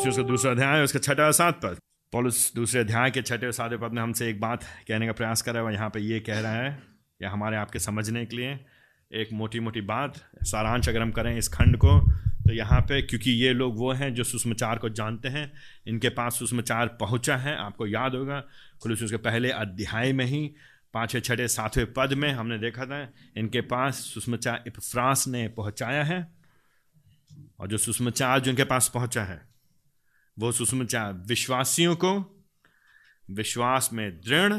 पौलुस उसका दूसरा अध्याय उसका छठे और सात पद, पौलुस दूसरे अध्याय के छठे और सातवें पद में हमसे एक बात कहने का प्रयास कर रहा है। और यहाँ पे ये कह रहा है या हमारे आपके समझने के लिए एक मोटी मोटी बात सारांश अगर हम करें इस खंड को, तो यहाँ पे क्योंकि ये लोग वो हैं जो सुसमाचार को जानते हैं, इनके पास सुसमाचार पहुँचा है। आपको याद होगा कुलुस्सी के पहले अध्याय में ही पाँचवें छठे सातवें पद में हमने देखा था इनके पास सुसमाचार इफ्रास ने पहुँचाया है। और जो सुसमाचार जो इनके पास पहुँचा है वो सुसमाचार विश्वासियों को विश्वास में दृढ़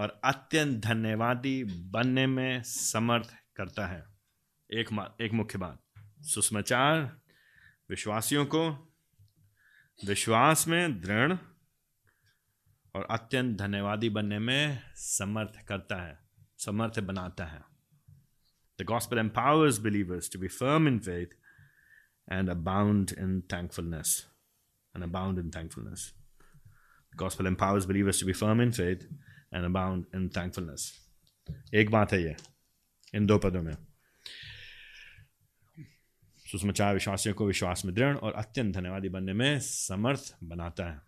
और अत्यंत धन्यवादी बनने में समर्थ करता है। एक मुख्य बात, सुसमाचार विश्वासियों को विश्वास में दृढ़ और अत्यंत धन्यवादी बनने में समर्थ करता है, समर्थ बनाता है। The gospel empowers believers to be firm in faith and abound in thankfulness. The gospel empowers believers to be firm in faith and abound in thankfulness. एक बात है ये इन दो पदों में, सुसमाचार विश्वासियों को विश्वास में दृढ़ और अत्यंत धन्यवादी बनने में समर्थ बनाता है।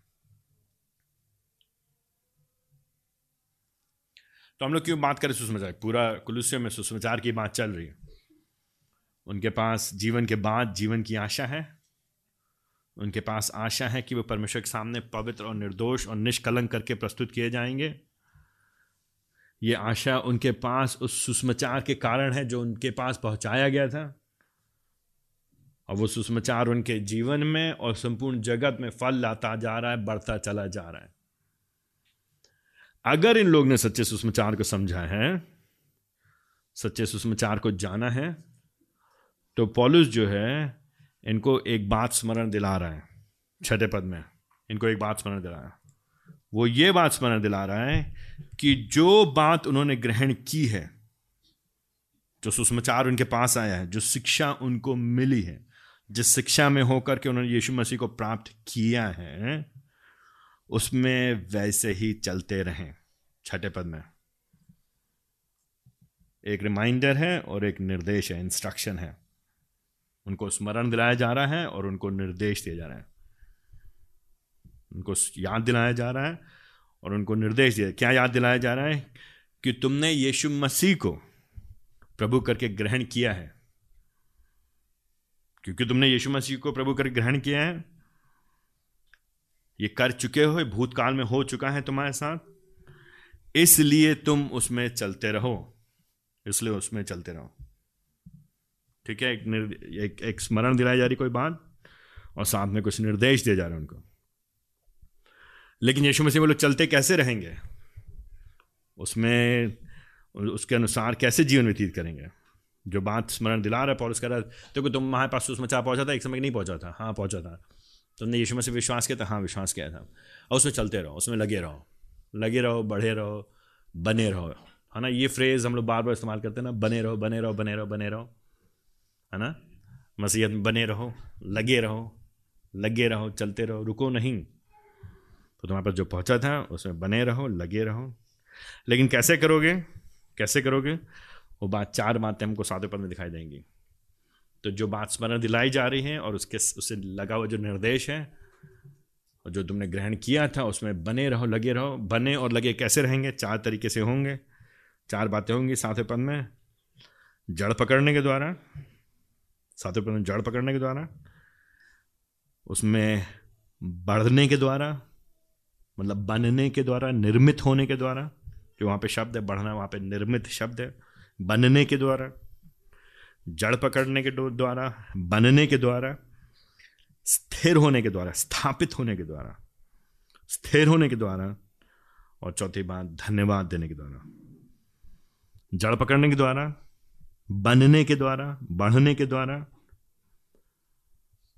तो हम लोग क्यों बात करें सुसमाचार, पूरा कुलुस्सी में सुसमाचार की बात चल रही है। उनके पास जीवन के बाद जीवन की आशा है, उनके पास आशा है कि वो परमेश्वर के सामने पवित्र और निर्दोष और निष्कलंक करके प्रस्तुत किए जाएंगे। ये आशा उनके पास उस सुसमाचार के कारण है जो उनके पास पहुंचाया गया था, और वो सुसमाचार उनके जीवन में और संपूर्ण जगत में फल लाता जा रहा है, बढ़ता चला जा रहा है। अगर इन लोग ने सच्चे सुसमाचार को समझा है, सच्चे सुसमाचार को जाना है, तो पौलुस जो है इनको एक बात स्मरण दिला रहा है। छठे पद में इनको एक बात स्मरण दिला रहा है, वो ये बात स्मरण दिला रहा है कि जो बात उन्होंने ग्रहण की है, जो सुसमाचार उनके पास आया है, जो शिक्षा उनको मिली है, जिस शिक्षा में होकर के उन्होंने यीशु मसीह को प्राप्त किया है, उसमें वैसे ही चलते रहें। छठे पद में एक रिमाइंडर है और एक निर्देश है, इंस्ट्रक्शन है। उनको स्मरण दिलाया जा रहा है और उनको निर्देश दिया जा रहा है। उनको याद दिलाया जा रहा है और उनको निर्देश दिया, क्या याद दिलाया जा रहा है कि तुमने यीशु मसीह को प्रभु करके ग्रहण किया है। क्योंकि तुमने यीशु मसीह को प्रभु करके ग्रहण किया है, ये कर चुके हो, भूतकाल में हो चुका है तुम्हारे साथ, इसलिए तुम उसमें चलते रहो, इसलिए उसमें चलते रहो। ठीक है, एक स्मरण दिलाई जा रही कोई बात और साथ में कुछ निर्देश दिए जा रहे हैं उनको। लेकिन यीशु मसीह वो लोग चलते कैसे रहेंगे, उसमें उसके अनुसार कैसे जीवन व्यतीत करेंगे, जो बात स्मरण दिला रहा है पौलुस कह रहा है। देखो तुम हमारे पास सुसमाचार पहुंचा था, एक समय नहीं पहुंचा था, हाँ पहुंचा था, तुमने यीशु मसीह विश्वास किया था, हाँ विश्वास किया था, और उसमें चलते रहो, उसमें लगे रहो, बढ़े रहो, बने रहो, है ना। ये फ्रेज़ हम लोग बार बार इस्तेमाल करते हैं ना, बने रहो बने रहो बने रहो बने रहो, है ना, मसीहत में बने रहो, लगे रहो, चलते रहो, रुको नहीं। तो तुम्हारे पास जो पहुँचा था उसमें बने रहो, लगे रहो। लेकिन कैसे करोगे, कैसे करोगे, वो बात चार बातें हमको सातवें पद में दिखाई देंगी। तो जो बात स्मरण दिलाई जा रही है और उसके उससे लगा हुआ जो निर्देश है और जो तुमने ग्रहण किया था, उसमें बने रहो, लगे रहो। बने और लगे कैसे रहेंगे, चार तरीके से होंगे, चार बातें होंगी सातवें पद में। जड़ पकड़ने के द्वारा, सातवें पद में जड़ पकड़ने के द्वारा, उसमें बढ़ने के द्वारा, मतलब बनने के द्वारा, निर्मित होने के द्वारा, जो वहाँ पे शब्द है बढ़ना, वहाँ पे निर्मित शब्द है, बनने के द्वारा, जड़ पकड़ने के द्वारा, बनने के द्वारा, स्थिर होने के द्वारा, स्थापित होने के द्वारा, स्थिर होने के द्वारा, और चौथी बात धन्यवाद देने के द्वारा। जड़ पकड़ने के द्वारा, बनने के द्वारा, बढ़ने के द्वारा,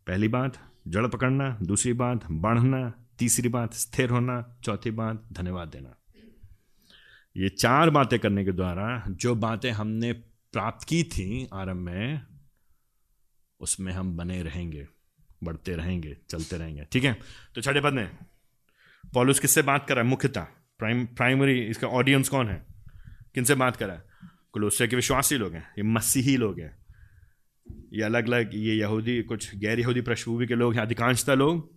पहली बात जड़ पकड़ना, दूसरी बात बढ़ना, तीसरी बात स्थिर होना, चौथी बात धन्यवाद देना। ये चार बातें करने के द्वारा जो बातें हमने प्राप्त की थी आरंभ में, उसमें हम बने रहेंगे, बढ़ते रहेंगे, चलते रहेंगे। ठीक है, तो छठे पद में पौलुस किससे बात कर रहा है, मुख्यतः प्राइमरी इसका ऑडियंस कौन है, किनसे बात कर रहा है, कुलुस्सी के विश्वासी लोग हैं, ये मसीही लोग हैं, ये अलग अलग, ये यहूदी, कुछ गैर यहूदी पृष्ठभूमि के लोग हैं। अधिकांशतः लोग,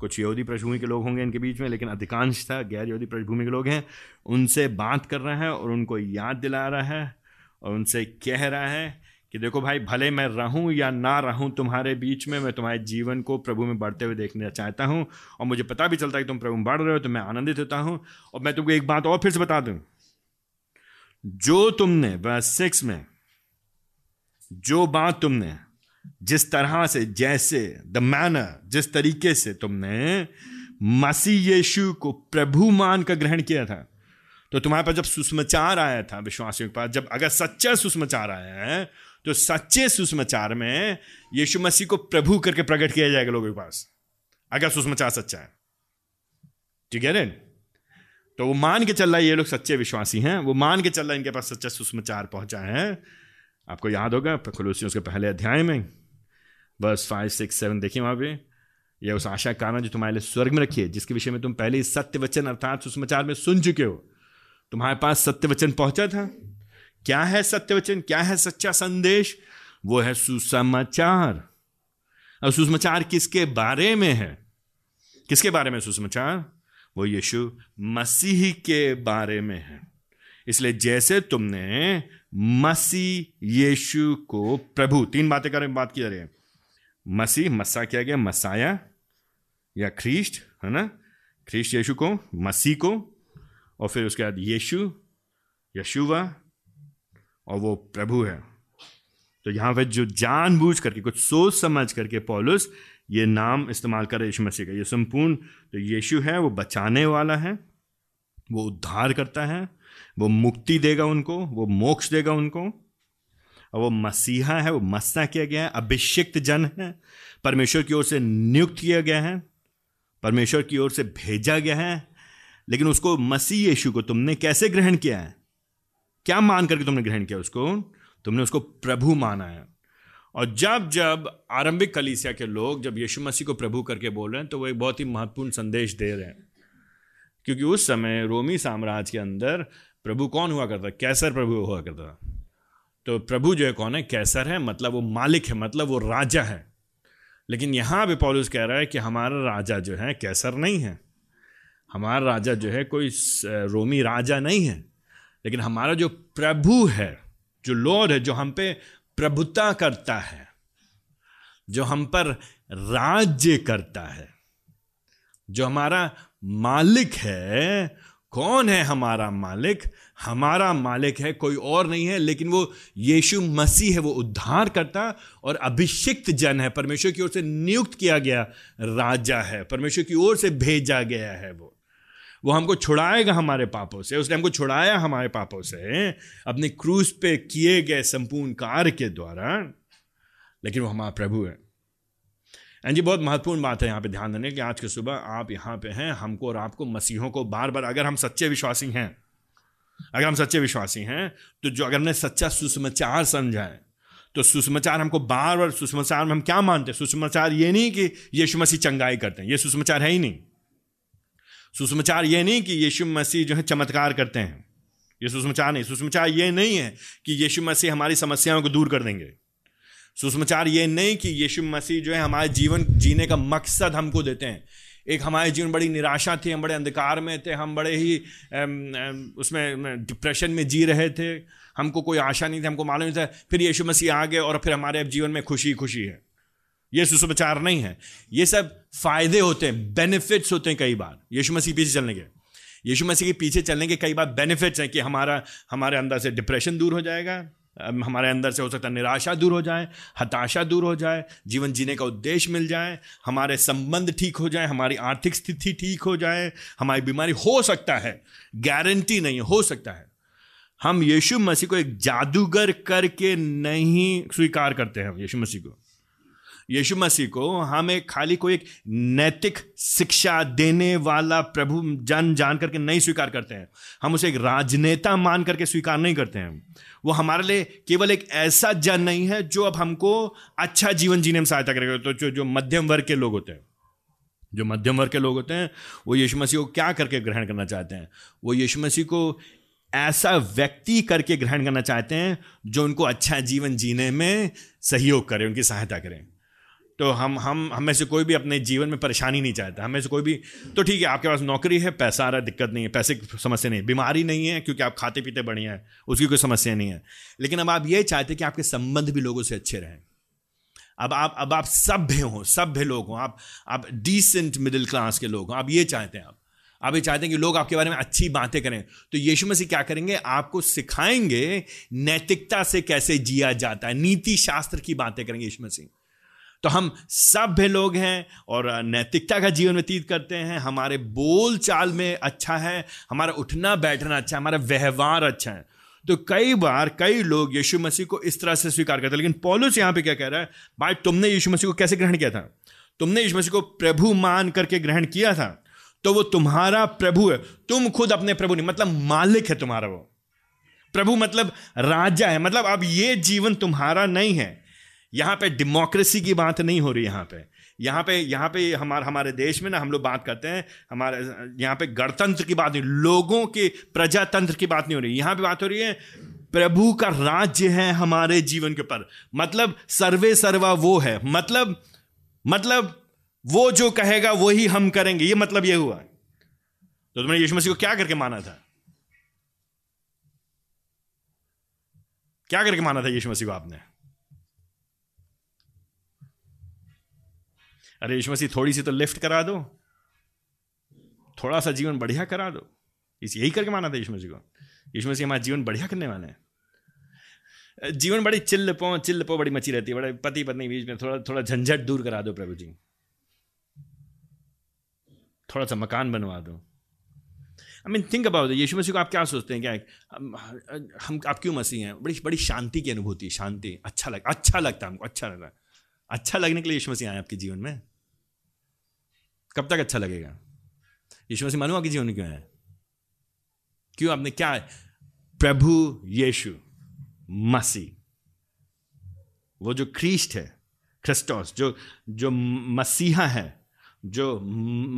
कुछ यहूदी पृष्ठभूमि के लोग होंगे इनके बीच में, लेकिन अधिकांशतः गैर यहूदी पृष्ठभूमि के लोग हैं। उनसे बात कर रहा है और उनको याद दिला रहा है और उनसे कह रहा है कि देखो भाई, भले मैं रहूं या ना रहूं तुम्हारे बीच में, मैं तुम्हारे जीवन को प्रभु में बढ़ते हुए देखना चाहता हूं और मुझे पता भी चलता है कि तुम प्रभु में बढ़ रहे हो, तो मैं आनंदित होता हूं। और मैं तुमको एक बात और फिर से बता दूं, जो तुमने वर्स 6 में जो बात तुमने जिस तरह से, जैसे, द मैनर, जिस तरीके से तुमने मसीह यीशु को प्रभु मानकर ग्रहण किया था, तो तुम्हारे पास जब सुसमाचार आया था विश्वासियों के पास, जब अगर सच्चा सुसमाचार आया है तो सच्चे सुसमाचार में यीशु मसीह को प्रभु करके प्रकट किया जाएगा लोगों के पास, अगर सुसमाचार सच्चा है। ठीक है ना? तो वो मान के चल रहा है, ये लोग सच्चे विश्वासी हैं, वो मान के चल रहा है इनके पास सच्चा सुसमाचार पहुंचा है। आपको याद होगा कुलुस्सी उसके पहले अध्याय में वर्स 5, 6, 7 देखिए वहाँ पे, यह उस आशा कारण जो तुम्हारे लिए स्वर्ग में रखी है, जिसके विषय में तुम पहले ही सत्य वचन अर्थात सुसमाचार में सुन चुके हो। तुम्हारे पास सत्य वचन पहुंचा था। क्या है सत्य वचन? क्या है सच्चा संदेश? वो है सुसमाचार। और सुसमाचार किसके बारे में है? किसके बारे में सुसमाचार? वो यीशु मसीह के बारे में है। इसलिए जैसे तुमने मसीह यीशु को प्रभु, तीन बातें कर बात की जा रही है। मसीह, मस्सा किया गया, मसाया या ख्रीष्ट, है ना, ख्रीष्ट यीशु को, मसीह को, और फिर उसके बाद यीशु, यशुवा, और वो प्रभु है। तो यहाँ पे जो जानबूझ करके, कुछ सोच समझ करके पौलुस ये नाम इस्तेमाल कर रहे यीशु मसीह का, ये संपूर्ण तो यीशु है, वो बचाने वाला है, वो उद्धार करता है, वो मुक्ति देगा उनको, वो मोक्ष देगा उनको, और वो मसीहा है, वो मस्सा किया गया है, अभिषिक्त जन है, परमेश्वर की ओर से नियुक्त किया गया है, परमेश्वर की ओर से भेजा गया है। लेकिन उसको, मसीह यीशु को तुमने कैसे ग्रहण किया है? क्या मान करके तुमने ग्रहण किया उसको? तुमने उसको प्रभु माना है। और जब जब आरंभिक कलीसिया के लोग जब यीशु मसीह को प्रभु करके बोल रहे हैं, तो वो एक बहुत ही महत्वपूर्ण संदेश दे रहे हैं, क्योंकि उस समय रोमी साम्राज्य के अंदर प्रभु कौन हुआ करता? कैसर प्रभु हुआ करता। तो प्रभु जो है कौन है? कैसर है, मतलब वो मालिक है, मतलब वो राजा है। लेकिन यहाँ पे पौलुस कह रहा है कि हमारा राजा जो है कैसर नहीं है, हमारा राजा जो है कोई रोमी राजा नहीं है, लेकिन हमारा जो प्रभु है, जो लॉर्ड है, जो हम पे प्रभुता करता है, जो हम पर राज्य करता है, जो हमारा मालिक है। कौन है हमारा मालिक? हमारा मालिक है कोई और नहीं है, लेकिन वो यीशु मसीह है, वो उद्धार करता और अभिषिक्त जन है, परमेश्वर की ओर से नियुक्त किया गया राजा है, परमेश्वर की ओर से भेजा गया है। वो हमको छुड़ाएगा हमारे पापों से। उसने हमको छुड़ाया हमारे पापों से अपने क्रूस पे किए गए संपूर्ण कार्य के द्वारा, लेकिन वो हमारा प्रभु है। एंड ये बहुत महत्वपूर्ण बात है यहाँ पे ध्यान देने की। आज के सुबह आप यहाँ पे हैं, हमको और आपको मसीहों को बार बार, अगर हम सच्चे विश्वासी हैं, अगर हम सच्चे विश्वासी हैं, तो जो, अगर हमने सच्चा सुसमाचार समझा है, तो सुसमाचार हमको बार बार, सुसमाचार में हम क्या मानते हैं? सुसमाचार ये नहीं कि यीशु मसीह चंगाई करते हैं, ये सुसमाचार है ही नहीं। सुसमाचार ये नहीं कि यीशु मसीह जो है चमत्कार करते हैं, ये सुसमाचार नहीं। सुसमाचार ये नहीं है कि यीशु मसीह हमारी समस्याओं को दूर कर देंगे। सुसमाचार ये नहीं कि यीशु मसीह जो है हमारे जीवन जीने का मकसद हमको देते हैं। एक हमारे जीवन बड़ी निराशा थी, हम बड़े अंधकार में थे, हम बड़े ही उसमें डिप्रेशन में जी रहे थे, हमको कोई आशा नहीं थी, हमको मालूम नहीं था, फिर यीशु मसीह आ गए और फिर हमारे जीवन में खुशी खुशी है। ये सुसमाचार नहीं है। ये सब फायदे होते हैं, बेनिफिट्स होते हैं। कई बार यीशु मसीह पीछे चलने के, यीशु मसीह के पीछे चलने के कई बार बेनिफिट्स हैं कि हमारे अंदर से डिप्रेशन दूर हो जाएगा, हमारे अंदर से हो सकता है निराशा दूर हो जाए, हताशा दूर हो जाए, जीवन जीने का उद्देश्य मिल जाए, हमारे संबंध ठीक हो जाए, हमारी आर्थिक स्थिति ठीक हो जाए, हमारी बीमारी, हो सकता है, गारंटी नहीं है, हो सकता है। हम यीशु मसीह को एक जादूगर करके नहीं स्वीकार करते हैं। यीशु मसीह को हमें खाली कोई एक नैतिक शिक्षा देने वाला प्रभु जान करके नहीं स्वीकार करते हैं। हम उसे एक राजनेता मान करके स्वीकार नहीं करते हैं। वो हमारे लिए केवल एक ऐसा जन नहीं है जो अब हमको अच्छा जीवन जीने में सहायता करेगा। तो जो मध्यम वर्ग के लोग होते हैं, वो यीशु मसीह को क्या करके ग्रहण करना चाहते हैं? वो यीशु मसीह को ऐसा व्यक्ति करके ग्रहण करना चाहते हैं जो उनको अच्छा जीवन जीने में सहयोग करे, उनकी सहायता करें। तो हम में से कोई भी अपने जीवन में परेशानी नहीं चाहता, हमें से कोई भी। तो ठीक है, आपके पास नौकरी है, पैसा आ रहा है, दिक्कत नहीं है, पैसे की समस्या नहीं है, बीमारी नहीं है क्योंकि आप खाते पीते बढ़िया है, उसकी कोई समस्या नहीं है। लेकिन अब आप ये चाहते हैं कि आपके संबंध भी लोगों से अच्छे रहें। अब आप सभ्य हों, सभ्य लोग हों, आप डिसेंट मिडिल क्लास के लोग हों। आप ये चाहते हैं, आप ये चाहते हैं कि लोग आपके बारे में अच्छी बातें करें। तो यीशु मसीह क्या करेंगे, आपको सिखाएंगे नैतिकता से कैसे जिया जाता है, नीति शास्त्र की बातें करेंगे यीशु मसीह। तो हम सभ्य लोग हैं और नैतिकता का जीवन व्यतीत करते हैं। हमारे बोल चाल में अच्छा है, हमारा उठना बैठना अच्छा है, हमारा व्यवहार अच्छा है। तो कई बार कई लोग यीशु मसीह को इस तरह से स्वीकार करते हैं। लेकिन पौलुस यहाँ पे क्या कह रहा है, भाई तुमने यीशु मसीह को कैसे ग्रहण किया था? तुमने यीशु मसीह को प्रभु मान करके ग्रहण किया था, तो वो तुम्हारा प्रभु है, तुम खुद अपने प्रभु नहीं, मतलब मालिक है तुम्हारा। वो प्रभु मतलब राजा है, मतलब अब ये जीवन तुम्हारा नहीं है। यहाँ पे डेमोक्रेसी की बात नहीं हो रही। यहाँ पे हमारे देश में ना हम लोग बात करते हैं, हमारे यहाँ पे गणतंत्र की बात नहीं, लोगों के प्रजातंत्र की बात नहीं हो रही। यहाँ पे बात हो रही है प्रभु का राज्य है हमारे जीवन के ऊपर, मतलब सर्वे सर्वा वो है, मतलब वो जो कहेगा वही हम करेंगे, ये मतलब ये हुआ। तो तुमने यीशु मसीह को क्या करके माना था? क्या करके माना था यीशु मसीह को आपने? अरे यीशु मसीह थोड़ी सी तो लिफ्ट करा दो, थोड़ा सा जीवन बढ़िया करा दो, इस यही करके माना था यीशु मसीह को। यीशु मसीह हमारा जीवन बढ़िया करने वाले हैं। जीवन बड़ी चिल्ल पो बड़ी मची रहती है, बड़े पति पत्नी बीच में थोड़ा झंझट दूर करा दो प्रभु जी, थोड़ा सा मकान बनवा दो। I mean think about it. Yeshu Masih को आप क्या सोचते हैं, क्या हम आप क्यों मसीह हैं? बड़ी बड़ी शांति की अनुभूति, शांति, अच्छा लगता है हमको, अच्छा लगता है। अच्छा लगने के लिए यीशु मसीह आए आपके जीवन में? कब तक अच्छा लगेगा? यीशु मसीह मानो आपके जीवन में क्यों आया? क्यों आपने क्या? प्रभु यीशु मसीह, वो जो ख्रीष्ट है, ख्रिस्टोस, जो मसीहा है, जो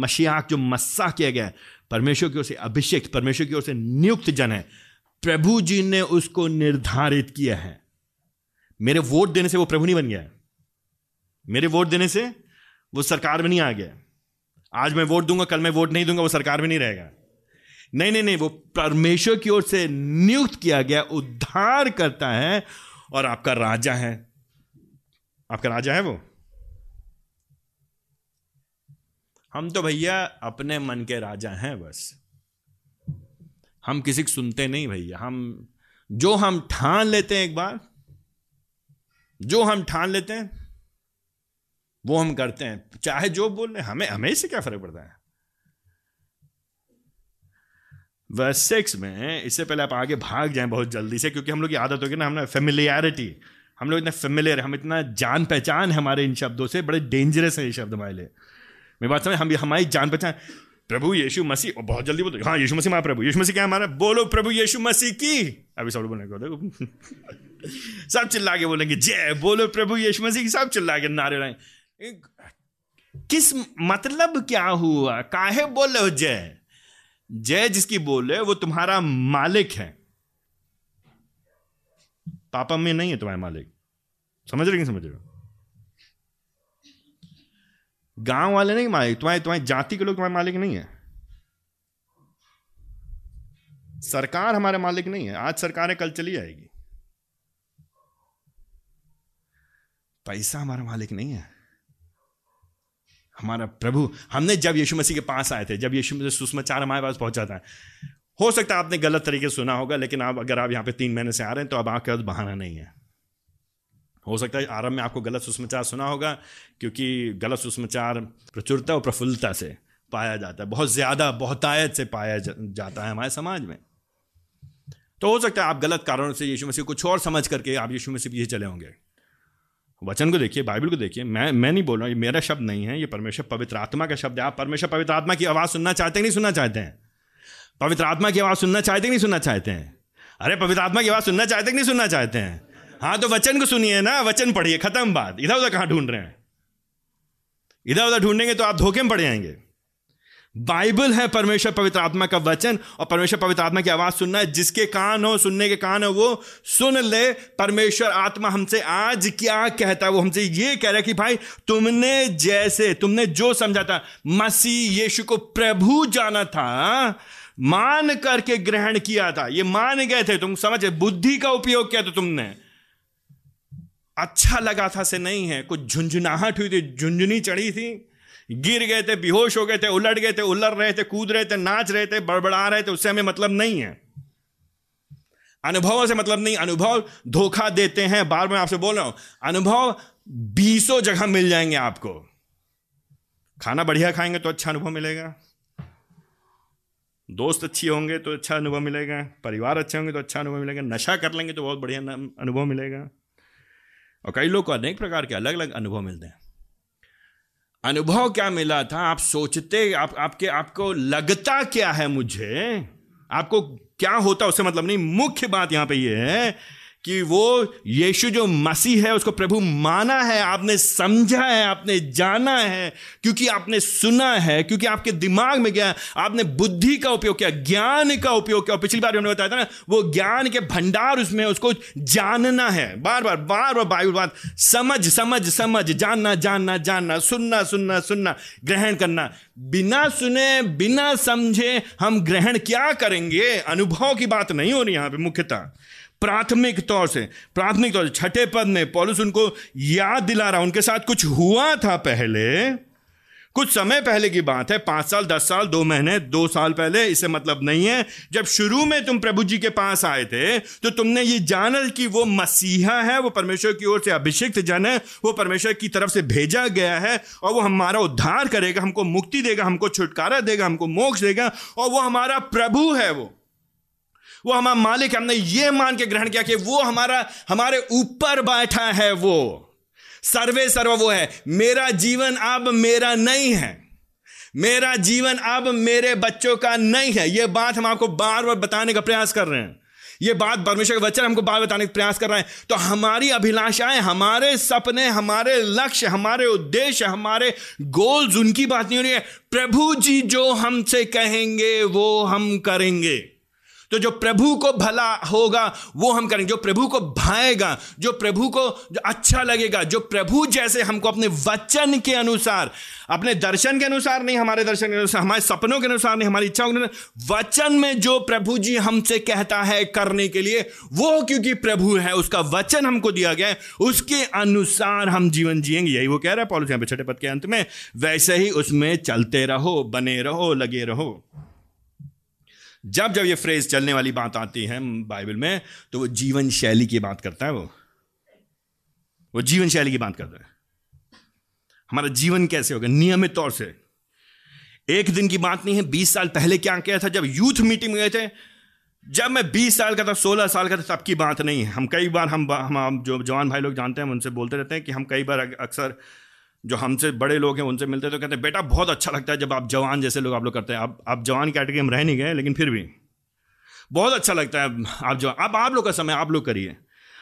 मशीहाक, जो मस्सा किया गया है, परमेश्वर की ओर से अभिषेक, परमेश्वर की ओर से नियुक्त जन है। प्रभु जी ने उसको निर्धारित किया है। मेरे वोट देने से वो प्रभु नहीं बन गया है, मेरे वोट देने से वो सरकार में नहीं आ गया। आज मैं वोट दूंगा, कल मैं वोट नहीं दूंगा, वो सरकार में नहीं रहेगा। नहीं, वो परमेश्वर की ओर से नियुक्त किया गया उद्धार करता है और आपका राजा है। आपका राजा है वो। हम तो भैया अपने मन के राजा हैं बस, हम किसी को सुनते नहीं भैया। हम ठान लेते हैं एक बार, जो हम ठान लेते हैं वो हम करते हैं, चाहे जो बोल रहे, हमें इससे क्या फर्क पड़ता है। वर्स 6 में, इससे पहले आप आगे भाग जाएं बहुत जल्दी से, क्योंकि हम लोग की आदत होगी ना, हमने फेमिलियरिटी, हम लोग इतना फेमिलियर, हम इतना जान पहचान है हमारे इन शब्दों से, बड़े डेंजरस है ये शब्द हमारे लिए। मेरी बात समझ, हमारी जान पहचान प्रभु यीशु मसीह, बहुत जल्दी बोलो, हाँ यीशु मसीह महाप्रभु, यीशु मसीह क्या हमारा, बोलो प्रभु यीशु मसीह की। अभी सब लोग बोलेंगे, सब चिल्ला के बोलेंगे जय, बोलो प्रभु यीशु मसीह की, सब चिल्ला के नारे लाएंगे। किस मतलब क्या हुआ, काहे बोले हो जय? जय जिसकी बोले वो तुम्हारा मालिक है, पापा में नहीं है तुम्हारा मालिक। समझ रहे हो? समझ रहे हो? गांव वाले नहीं मालिक, तुम्हारी जाति के लोग तुम्हारे मालिक नहीं है। सरकार हमारे मालिक नहीं है। आज सरकार है, कल चली जाएगी। पैसा हमारा मालिक नहीं है, हमारा प्रभु। हमने जब यीशु मसीह के पास आए थे, जब यीशु मसीह सुसमाचार हमारे पास पहुंचाता है, हो सकता है आपने गलत तरीके से सुना होगा, लेकिन आप अगर आप यहाँ पे 3 महीने से आ रहे हैं तो अब आपके पास बहाना नहीं है। हो सकता है आरंभ में आपको गलत सुसमाचार सुना होगा, क्योंकि गलत सुसमाचार प्रचुरता और प्रफुल्लता से पाया जाता है, बहुत ज़्यादा बहुतायत से पाया जाता है हमारे समाज में। तो हो सकता है आप गलत कारणों से यीशु मसीह कुछ और समझ करके आप यीशु मसीह पीछे चले होंगे। वचन को देखिए, बाइबल को देखिए। मैं नहीं बोल रहा हूँ, ये मेरा शब्द नहीं है, ये परमेश्वर पवित्र आत्मा का शब्द है। आप परमेश्वर पवित्र आत्मा की आवाज़ सुनना चाहते हैं, नहीं सुनना चाहते हैं? पवित्र आत्मा की आवाज़ सुनना चाहते हैं, नहीं सुनना चाहते हैं? अरे पवित्र आत्मा की आवाज़ सुनना चाहते हैं, नहीं सुनना चाहते हैं? हाँ, तो वचन को सुनिए ना, वचन पढ़िए, खत्म बात। इधर उधर कहाँ ढूंढ रहे हैं? इधर उधर ढूंढेंगे तो आप धोखे में पड़ जाएंगे। बाइबल है परमेश्वर पवित्र आत्मा का वचन, और परमेश्वर पवित्र आत्मा की आवाज़ सुनना है। जिसके कान हो, सुनने के कान हो, वो सुन ले। परमेश्वर आत्मा हमसे आज क्या कहता है? वो हमसे ये कह रहा है कि भाई तुमने जो समझा था, मसीह यीशु को प्रभु जाना था, मान करके ग्रहण किया था, ये मान गए थे, तुम समझे, बुद्धि का उपयोग किया था तुमने, अच्छा लगा था से नहीं है, कुछ झुंझुनाहट हुई थी, झुंझुनी चढ़ी थी, गिर गए थे, बेहोश हो गए थे, उलट गए थे, उलट रहे थे, कूद रहे थे, नाच रहे थे, बड़बड़ा रहे थे, उससे हमें मतलब नहीं है। अनुभवों से मतलब नहीं। अनुभव धोखा देते हैं, बार बार आपसे बोल रहा हूं, अनुभव 20 जगह मिल जाएंगे आपको। खाना बढ़िया खाएंगे तो अच्छा अनुभव मिलेगा, दोस्त अच्छे होंगे तो अच्छा अनुभव मिलेगा, परिवार अच्छे होंगे तो अच्छा अनुभव मिलेगा, नशा कर लेंगे तो बहुत बढ़िया अनुभव मिलेगा, और कई लोग को अनेक प्रकार के अलग अलग अनुभव मिलते हैं। अनुभव क्या मिला था? आप सोचते, आपको लगता क्या है मुझे, आपको क्या होता, उससे मतलब नहीं। मुख्य बात यहां पे ये है कि वो यीशु जो मसीह है, उसको प्रभु माना है, आपने समझा है, आपने जाना है, क्योंकि आपने सुना है, क्योंकि आपके दिमाग में गया, आपने बुद्धि का उपयोग किया, ज्ञान का उपयोग किया। और पिछली बार हमने बताया था ना, वो ज्ञान के भंडार, उसमें उसको जानना है, बार बार बार बार बाइबल बात, समझ समझ समझ, जानना जानना जानना, सुनना सुनना सुनना, ग्रहण करना। बिना सुने बिना समझे हम ग्रहण क्या करेंगे? अनुभव की बात नहीं हो रही यहाँ पे, मुख्यतः प्राथमिक तौर से। 6 पद में पौलुस उनको याद दिला रहा, उनके साथ कुछ हुआ था पहले, कुछ समय पहले की बात है, 5 साल, 10 साल, 2 महीने, 2 साल पहले, इससे मतलब नहीं है। जब शुरू में तुम प्रभु जी के पास आए थे तो तुमने ये जाना कि वो मसीहा है, वो परमेश्वर की ओर से अभिषिक्त जन है, वो परमेश्वर की तरफ से भेजा गया है, और वो हमारा उद्धार करेगा, हमको मुक्ति देगा, हमको छुटकारा देगा, हमको मोक्ष देगा, और वो हमारा प्रभु है, वो हमारा मालिक है। हमने ये मान के ग्रहण किया कि वो हमारे ऊपर बैठा है, वो सर्वे सर्वा वो है। मेरा जीवन अब मेरा नहीं है, मेरा जीवन अब मेरे बच्चों का नहीं है। ये बात हम आपको बार बार बताने का प्रयास कर रहे हैं, ये बात परमेश्वर का वचन हमको बार बार बताने का प्रयास कर रहा है। तो हमारी अभिलाषाएं, हमारे सपने, हमारे लक्ष्य, हमारे उद्देश्य, हमारे गोल्स, उनकी बात नहीं हो रही है। प्रभु जी जो हमसे कहेंगे वो हम करेंगे। तो जो प्रभु को भला होगा वो हम करेंगे, जो प्रभु को भाएगा, जो प्रभु को अच्छा लगेगा, जो प्रभु जैसे हमको अपने वचन के अनुसार, अपने दर्शन के अनुसार नहीं, हमारे दर्शन के अनुसार, हमारे सपनों के अनुसार नहीं, हमारी इच्छाओं के अनुसार, वचन में जो प्रभु जी हमसे कहता है करने के लिए, वो क्योंकि प्रभु है, उसका वचन हमको दिया गया है, उसके अनुसार हम जीवन जिएंगे। यही वो कह रहा है पौलुस यहाँ पे 6 पद के अंत में। वैसे ही उसमें चलते रहो, बने रहो, लगे रहो। जब जब ये फ्रेज चलने वाली बात आती है बाइबल में, तो वो जीवन शैली की बात करता है, वो जीवन शैली की बात करता है। हमारा जीवन कैसे होगा नियमित तौर से? एक दिन की बात नहीं है। 20 साल पहले क्या किया था, जब यूथ मीटिंग में गए थे, जब मैं 20 साल का था, 16 साल का था, तब की बात नहीं है। हम कई बार हम जो जवान भाई लोग जानते हैं, उनसे बोलते रहते हैं कि हम कई बार अक्सर जो हमसे बड़े लोग हैं उनसे मिलते तो कहते हैं, बेटा बहुत अच्छा लगता है जब आप जवान जैसे लोग आप लोग करते हैं। आप जवान कैटेगरी में रह नहीं गए, लेकिन फिर भी बहुत अच्छा लगता है आप जवान। अब आप लोग का समय आप लोग करिए,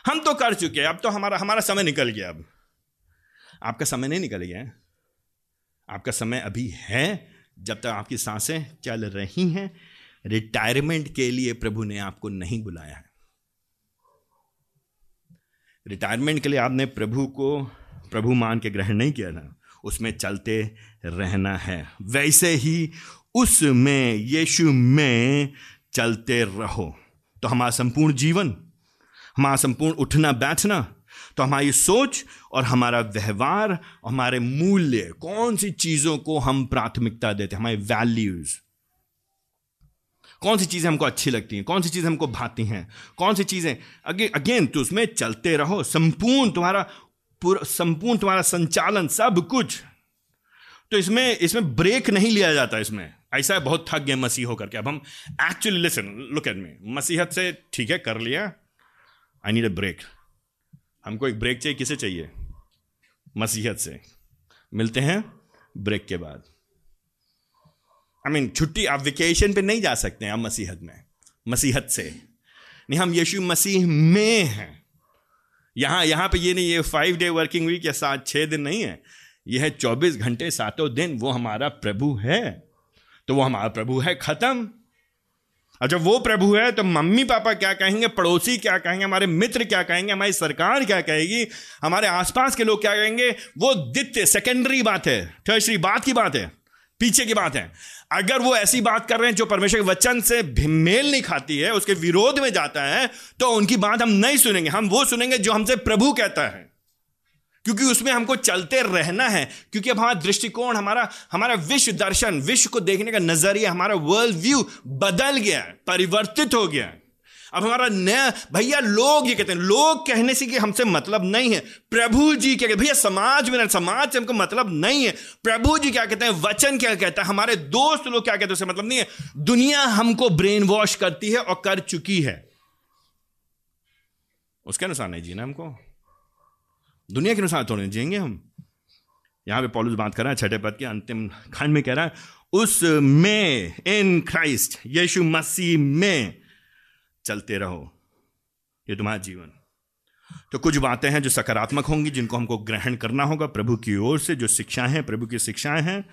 हम तो कर चुके हैं, अब तो हमारा समय निकल गया। अब आपका समय नहीं निकल गया, आपका समय अभी है, जब तक आपकी सांसें चल रही हैं। रिटायरमेंट के लिए प्रभु ने आपको नहीं बुलाया है। रिटायरमेंट के लिए आपने प्रभु को प्रभु मान के ग्रहण नहीं किया था, उसमें चलते रहना है। वैसे ही उसमें, यीशु में चलते रहो। तो हमारा संपूर्ण जीवन, हमारा संपूर्ण उठना बैठना, तो हमारी सोच और हमारा व्यवहार और हमारे मूल्य, कौन सी चीज़ों को हम प्राथमिकता देते हैं, हमारे वैल्यूज़, कौन सी चीज़ें हमको अच्छी लगती हैं, कौन सी चीज़ें हमको भाती हैं, कौन सी चीज़ें अगेन तो उसमें चलते रहो। संपूर्ण तुम्हारा संचालन, सब कुछ। तो इसमें ब्रेक नहीं लिया जाता। इसमें ऐसा है, बहुत थक गए मसीह होकर के, अब हम actually listen look at me, मसीहत से ठीक है कर लिया, आई नीड अ ब्रेक, हमको एक ब्रेक चाहिए। किसे चाहिए? मसीहत से। मिलते हैं ब्रेक के बाद। छुट्टी, आप वेकेशन पे नहीं जा सकते हैं, आप मसीहत में, मसीहत से नहीं, हम यीशु मसीह में हैं। यहाँ पे ये नहीं, ये 5 डे वर्किंग वीक या 7-6 दिन नहीं है, यह है 24 घंटे 7 दिन। वो हमारा प्रभु है, तो वो हमारा प्रभु है, खत्म। और जब वो प्रभु है तो मम्मी पापा क्या कहेंगे, पड़ोसी क्या कहेंगे, हमारे मित्र क्या कहेंगे, हमारी सरकार क्या कहेगी, हमारे आसपास के लोग क्या कहेंगे, वो द्वितीय सेकेंडरी बात है, टर्शरी बात की बात है, पीछे की बात है। अगर वो ऐसी बात कर रहे हैं जो परमेश्वर के वचन से मेल नहीं खाती है, उसके विरोध में जाता है, तो उनकी बात हम नहीं सुनेंगे। हम वो सुनेंगे जो हमसे प्रभु कहता है, क्योंकि उसमें हमको चलते रहना है। क्योंकि अब हमारा दृष्टिकोण, हमारा विश्व दर्शन, विश्व को देखने का नजरिया, हमारा वर्ल्ड व्यू बदल गया है, परिवर्तित हो गया है। अब हमारा नया, भैया लोग ये कहते हैं, लोग कहने से कि हमसे मतलब नहीं है, प्रभु जी क्या कहते हैं, भैया समाज में, समाज से हमको मतलब नहीं है, प्रभु जी क्या कहते हैं, वचन क्या कहता है, हमारे दोस्त लोग क्या कहते हैं, उससे मतलब नहीं है। दुनिया हमको ब्रेन वॉश करती है और कर चुकी है, उसके अनुसार नहीं जीना, हमको दुनिया के अनुसार थोड़े जिएंगे हम। यहां पे पौलुस बात कर रहा है, छठे पद के अंतिम खंड में कह रहा है, उसमें, इन क्राइस्ट, यीशु मसीह में चलते रहो, ये तुम्हारा जीवन। तो कुछ बातें हैं जो सकारात्मक होंगी, जिनको हमको ग्रहण करना होगा प्रभु की ओर से, जो शिक्षाएं हैं प्रभु की शिक्षाएं हैं,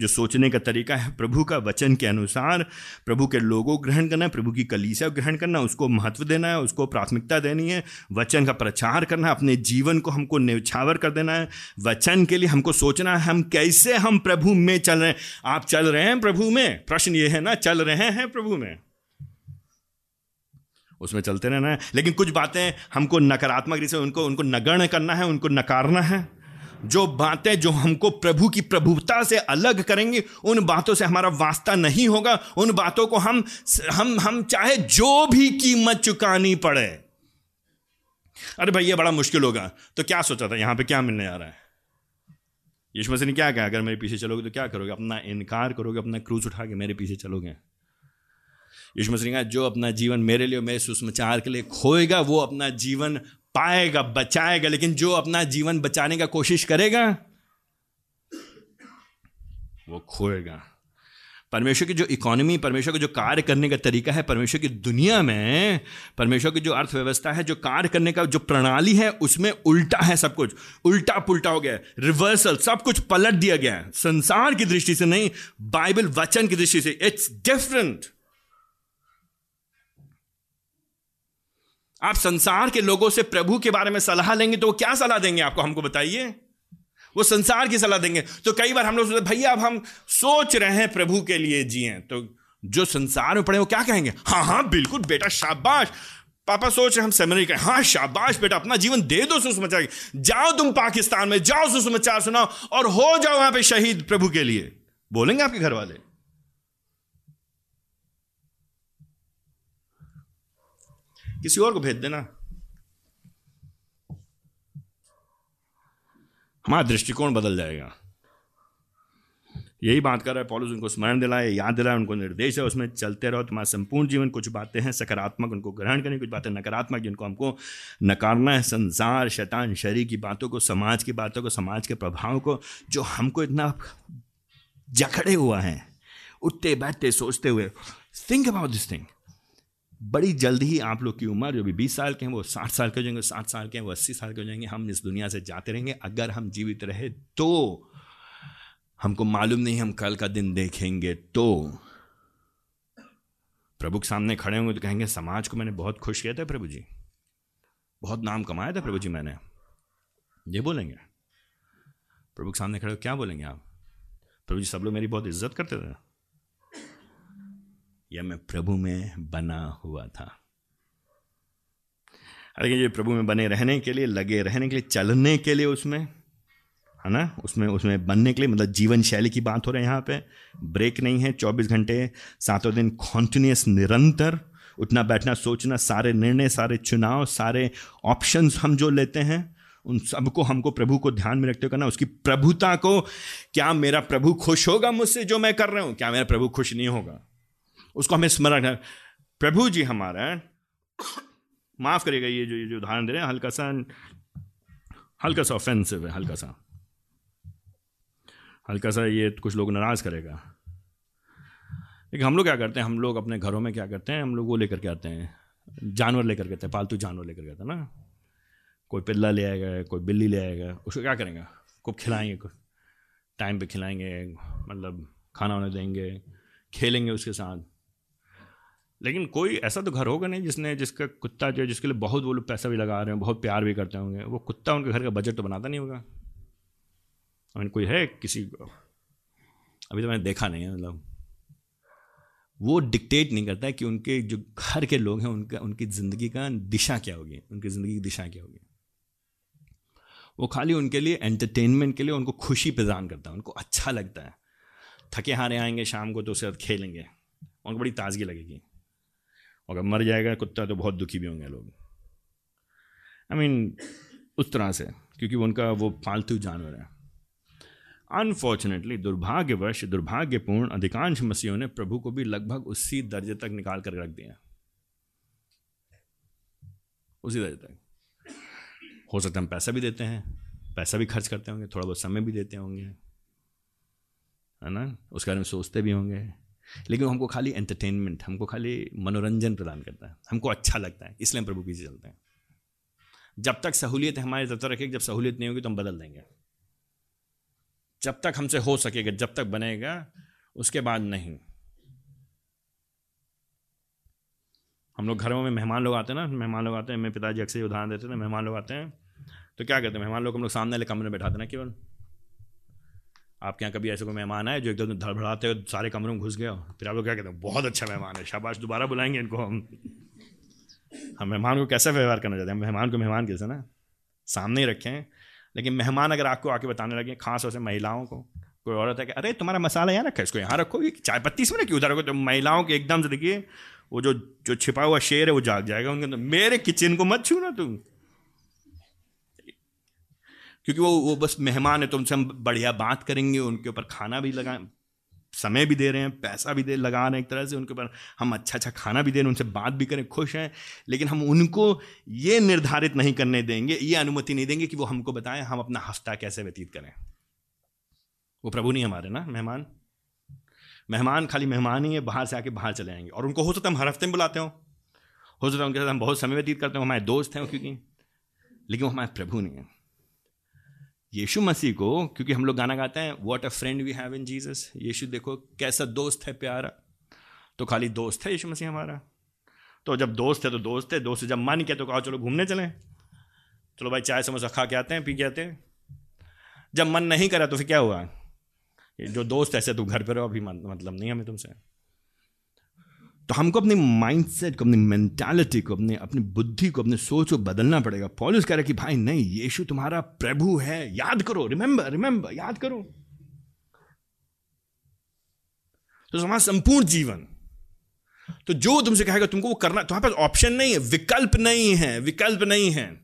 जो सोचने का तरीका है प्रभु का वचन के अनुसार, प्रभु के लोगों को ग्रहण करना है, प्रभु की कलीसिया को ग्रहण करना है, उसको महत्व देना है, उसको प्राथमिकता देनी है, वचन का प्रचार करना है, अपने जीवन को हमको न्यौछावर कर देना है, वचन के लिए हमको सोचना है, हम कैसे, हम प्रभु में चल रहे हैं। आप चल रहे हैं प्रभु में? प्रश्न ये है ना, चल रहे हैं प्रभु में, उसमें चलते रहना है। लेकिन कुछ बातें हमको नकारात्मक रीति से उनको नगण्य करना है, उनको नकारना है। जो बातें जो हमको प्रभु की प्रभुता से अलग करेंगी, उन बातों से हमारा वास्ता नहीं होगा। उन बातों को हम चाहे जो भी कीमत चुकानी पड़े। अरे भाई ये बड़ा मुश्किल होगा, तो क्या सोचा था, यहाँ पे क्या मिलने जा रहा है? यीशु मसीह ने क्या कहा, अगर मेरे पीछे चलोगे तो क्या करोगे, अपना इनकार करोगे, अपना क्रूस उठा के मेरे पीछे चलोगे। यीशु मसीह ने कहा, जो अपना जीवन मेरे लिए, मेरे सुसमाचार के लिए खोएगा, वो अपना जीवन पाएगा, बचाएगा। लेकिन जो अपना जीवन बचाने का कोशिश करेगा, वो खोएगा। परमेश्वर की जो इकोनॉमी, परमेश्वर का जो कार्य करने का तरीका है, परमेश्वर की दुनिया में, परमेश्वर की जो अर्थव्यवस्था है, जो कार्य करने का जो प्रणाली है, उसमें उल्टा है, सब कुछ उल्टा पुल्टा हो गया है, रिवर्सल, सब कुछ पलट दिया गया है। संसार की दृष्टि से नहीं, बाइबल वचन की दृष्टि से इट्स डिफरेंट। आप संसार के लोगों से प्रभु के बारे में सलाह लेंगे तो वो क्या सलाह देंगे आपको, हमको बताइए। वो संसार की सलाह देंगे। तो कई बार हम लोग सोचते, भैया अब हम सोच रहे हैं प्रभु के लिए जिए, तो जो संसार में पड़े वो क्या कहेंगे, हाँ हाँ बिल्कुल बेटा शाबाश, पापा सोच रहे हम सेमिनरी करें, हाँ शाबाश बेटा अपना जीवन दे दो सुसमाचार, जाओ तुम पाकिस्तान में, जाओ सुसमाचार सुनाओ और हो जाओ वहां पर शहीद प्रभु के लिए, बोलेंगे आपके घर वाले। किसी और को भेज देना। हमारा दृष्टिकोण बदल जाएगा। यही बात कर रहा है पौलुस, उनको स्मरण दिलाए, याद दिलाए, उनको निर्देश है, उसमें चलते रहो तुम्हारा संपूर्ण जीवन। कुछ बातें हैं सकारात्मक, उनको ग्रहण करें, कुछ बातें नकारात्मक जिनको हमको नकारना है। संसार, शैतान, शरीर की बातों को, समाज की बातों को, समाज के प्रभाव को, जो हमको इतना जकड़े हुआ है, उठते बैठते सोचते हुए। Think about this thing. बड़ी जल्द ही आप लोग की उम्र, जो भी 20 साल के हैं वो 60 साल के हो जाएंगे, 60 साल के हैं वो 80 साल के हो जाएंगे। हम इस दुनिया से जाते रहेंगे अगर हम जीवित रहे तो। हमको मालूम नहीं हम कल का दिन देखेंगे। तो प्रभु के सामने खड़े होंगे तो कहेंगे, समाज को मैंने बहुत खुश किया था प्रभु जी, बहुत नाम कमाया था प्रभु जी मैंने, ये बोलेंगे। प्रभु के सामने खड़े हो क्या बोलेंगे आप? प्रभु जी सब लोग मेरी बहुत इज्जत करते थे, या मैं प्रभु में बना हुआ था। अरे ये प्रभु में बने रहने के लिए, लगे रहने के लिए, चलने के लिए, उसमें है ना, उसमें बनने के लिए, मतलब जीवन शैली की बात हो रही है यहाँ पे। ब्रेक नहीं है, 24 घंटे सातों दिन कॉन्टिन्यूस, निरंतर उठना बैठना सोचना, सारे निर्णय, सारे चुनाव, सारे ऑप्शंस हम जो लेते हैं, उन सबको हमको प्रभु को ध्यान में रखते हुए करना, उसकी प्रभुता को। क्या मेरा प्रभु खुश होगा मुझसे जो मैं कर रहा हूँ? क्या मेरा प्रभु खुश नहीं होगा? उसको हमें स्मरण है। प्रभु जी हमारा, माफ करिएगा ये जो उदाहरण दे रहे हैं, हल्का सा ऑफेंसिव है, हल्का सा ये कुछ लोग नाराज करेगा। लेकिन हम लोग क्या करते हैं, हम लोग अपने घरों में क्या करते हैं, हम लोग वो लेकर के आते हैं, जानवर लेकर के आते हैं, पालतू जानवर लेकर के आते हैं ना। कोई पिल्ला ले आएगा, कोई बिल्ली ले आएगा, उसको क्या करेंगे, खूब खिलाएंगे, टाइम पर खिलाएंगे, मतलब खाना उन्हें देंगे, खेलेंगे उसके साथ। लेकिन कोई ऐसा तो घर होगा नहीं जिसने जिसका कुत्ता जो जिसके लिए बहुत वो लोग पैसा भी लगा रहे हैं, बहुत प्यार भी करते होंगे, वो कुत्ता उनके घर का बजट तो बनाता नहीं होगा। और कोई है किसी को अभी तो मैंने देखा नहीं है, मतलब वो डिक्टेट नहीं करता है कि उनके जो घर के लोग हैं उनका उनकी ज़िंदगी का दिशा क्या होगी, उनकी ज़िंदगी की दिशा क्या होगी। वो खाली उनके लिए एंटरटेनमेंट के लिए उनको खुशी प्रदान करता है, उनको अच्छा लगता है। थके हारे आएंगे शाम को तो उसके साथ खेलेंगे, उनको बड़ी ताजगी लगेगी। अगर मर जाएगा कुत्ता तो बहुत दुखी भी होंगे लोग, उस तरह से, क्योंकि उनका वो पालतू जानवर है। अनफॉर्चुनेटली दुर्भाग्यवश दुर्भाग्यपूर्ण अधिकांश मसीहों ने प्रभु को भी लगभग उसी दर्जे तक निकाल कर रख दिया, उसी दर्जे तक। हो सकता है हम पैसा भी देते हैं, पैसा भी खर्च करते होंगे, थोड़ा बहुत समय भी देते होंगे, है ना, उसके बारे में सोचते भी होंगे, लेकिन हमको खाली एंटरटेनमेंट, हमको खाली मनोरंजन प्रदान करता है, हमको अच्छा लगता है, इसलिए हम प्रभु पीछे चलते हैं। जब तक सहूलियत हमारे तब तक रखेगी, जब सहूलियत नहीं होगी तो हम बदल देंगे, जब तक हमसे हो सकेगा, जब तक बनेगा, उसके बाद नहीं। हम लोग घरों में मेहमान लोग आते हैं ना, मेहमान लोग आते हैं, मेरे पिताजी अक्सर उदाहरण देते थे, मेहमान लोग आते हैं तो क्या करते हैं, मेहमान लोग हम लोग सामने वाले कमरे में बैठाते ना केवल। आपके यहाँ कभी ऐसे कोई मेहमान आए जो एकदम धड़बड़ाते हो सारे कमरों में घुस गया, फिर आप लोग क्या कहते हैं, बहुत अच्छा मेहमान है, शाबाश, दोबारा बुलाएंगे इनको। हम मेहमान को कैसे व्यवहार करना चाहते हैं, मेहमान को मेहमान कैसे ना सामने ही रखें। लेकिन मेहमान अगर आपको आके बताने लगे, खास तौर से महिलाओं को, कोई औरत है कि अरे तुम्हारा मसाला यहाँ रखा है, इसको यहाँ रखो, चाय पत्ती इसमें क्यों उधर रखो, तो महिलाओं के एकदम से देखिए वो जो छिपा हुआ शेर है वो जाग जाएगा उनके अंदर, मेरे किचन को मत छूना तुम, क्योंकि वो बस मेहमान है, तुमसे हम बढ़िया बात करेंगे, उनके ऊपर खाना भी लगा, समय भी दे रहे हैं, पैसा भी लगा रहे हैं, एक तरह से उनके ऊपर हम अच्छा अच्छा खाना भी दे रहे हैं, उनसे बात भी करें, खुश हैं, लेकिन हम उनको ये निर्धारित नहीं करने देंगे, ये अनुमति नहीं देंगे कि वो हमको बताएं हम अपना हफ्ता कैसे व्यतीत करें। वो प्रभु नहीं हमारे ना, मेहमान खाली मेहमान ही है, बाहर से आके बाहर चले जाएंगे। और उनको हो सकता हम हर हफ्ते में बुलाते हो सकता है उनके साथ हम बहुत समय व्यतीत करते हो, हमारे दोस्त हैं क्योंकि, लेकिन वो हमारे प्रभु नहीं है। यीशु मसीह को, क्योंकि हम लोग गाना गाते हैं what a friend we have in Jesus, Yeshu देखो कैसा दोस्त है प्यारा, तो खाली दोस्त है यीशु मसीह हमारा। तो जब दोस्त है, दोस्त जब मन किया तो कहा चलो घूमने चलें, चलो भाई चाय समोसा खा के आते हैं, पी के आते हैं। जब मन नहीं करा तो फिर क्या हुआ, जो दोस्त ऐसे तो घर पर रहो, अभी मतलब नहीं हमें तुमसे। तो हमको अपने माइंडसेट को, अपनी मेंटालिटी को, अपनी बुद्धि को, अपने सोच को बदलना पड़ेगा। पौलुस कह रहा है कि भाई नहीं, यीशु तुम्हारा प्रभु है, याद करो, रिमेंबर याद करो। तो हमारा संपूर्ण जीवन, तो जो तुमसे कहेगा तुमको वो करना, तुम्हारे पास ऑप्शन नहीं है, विकल्प नहीं है,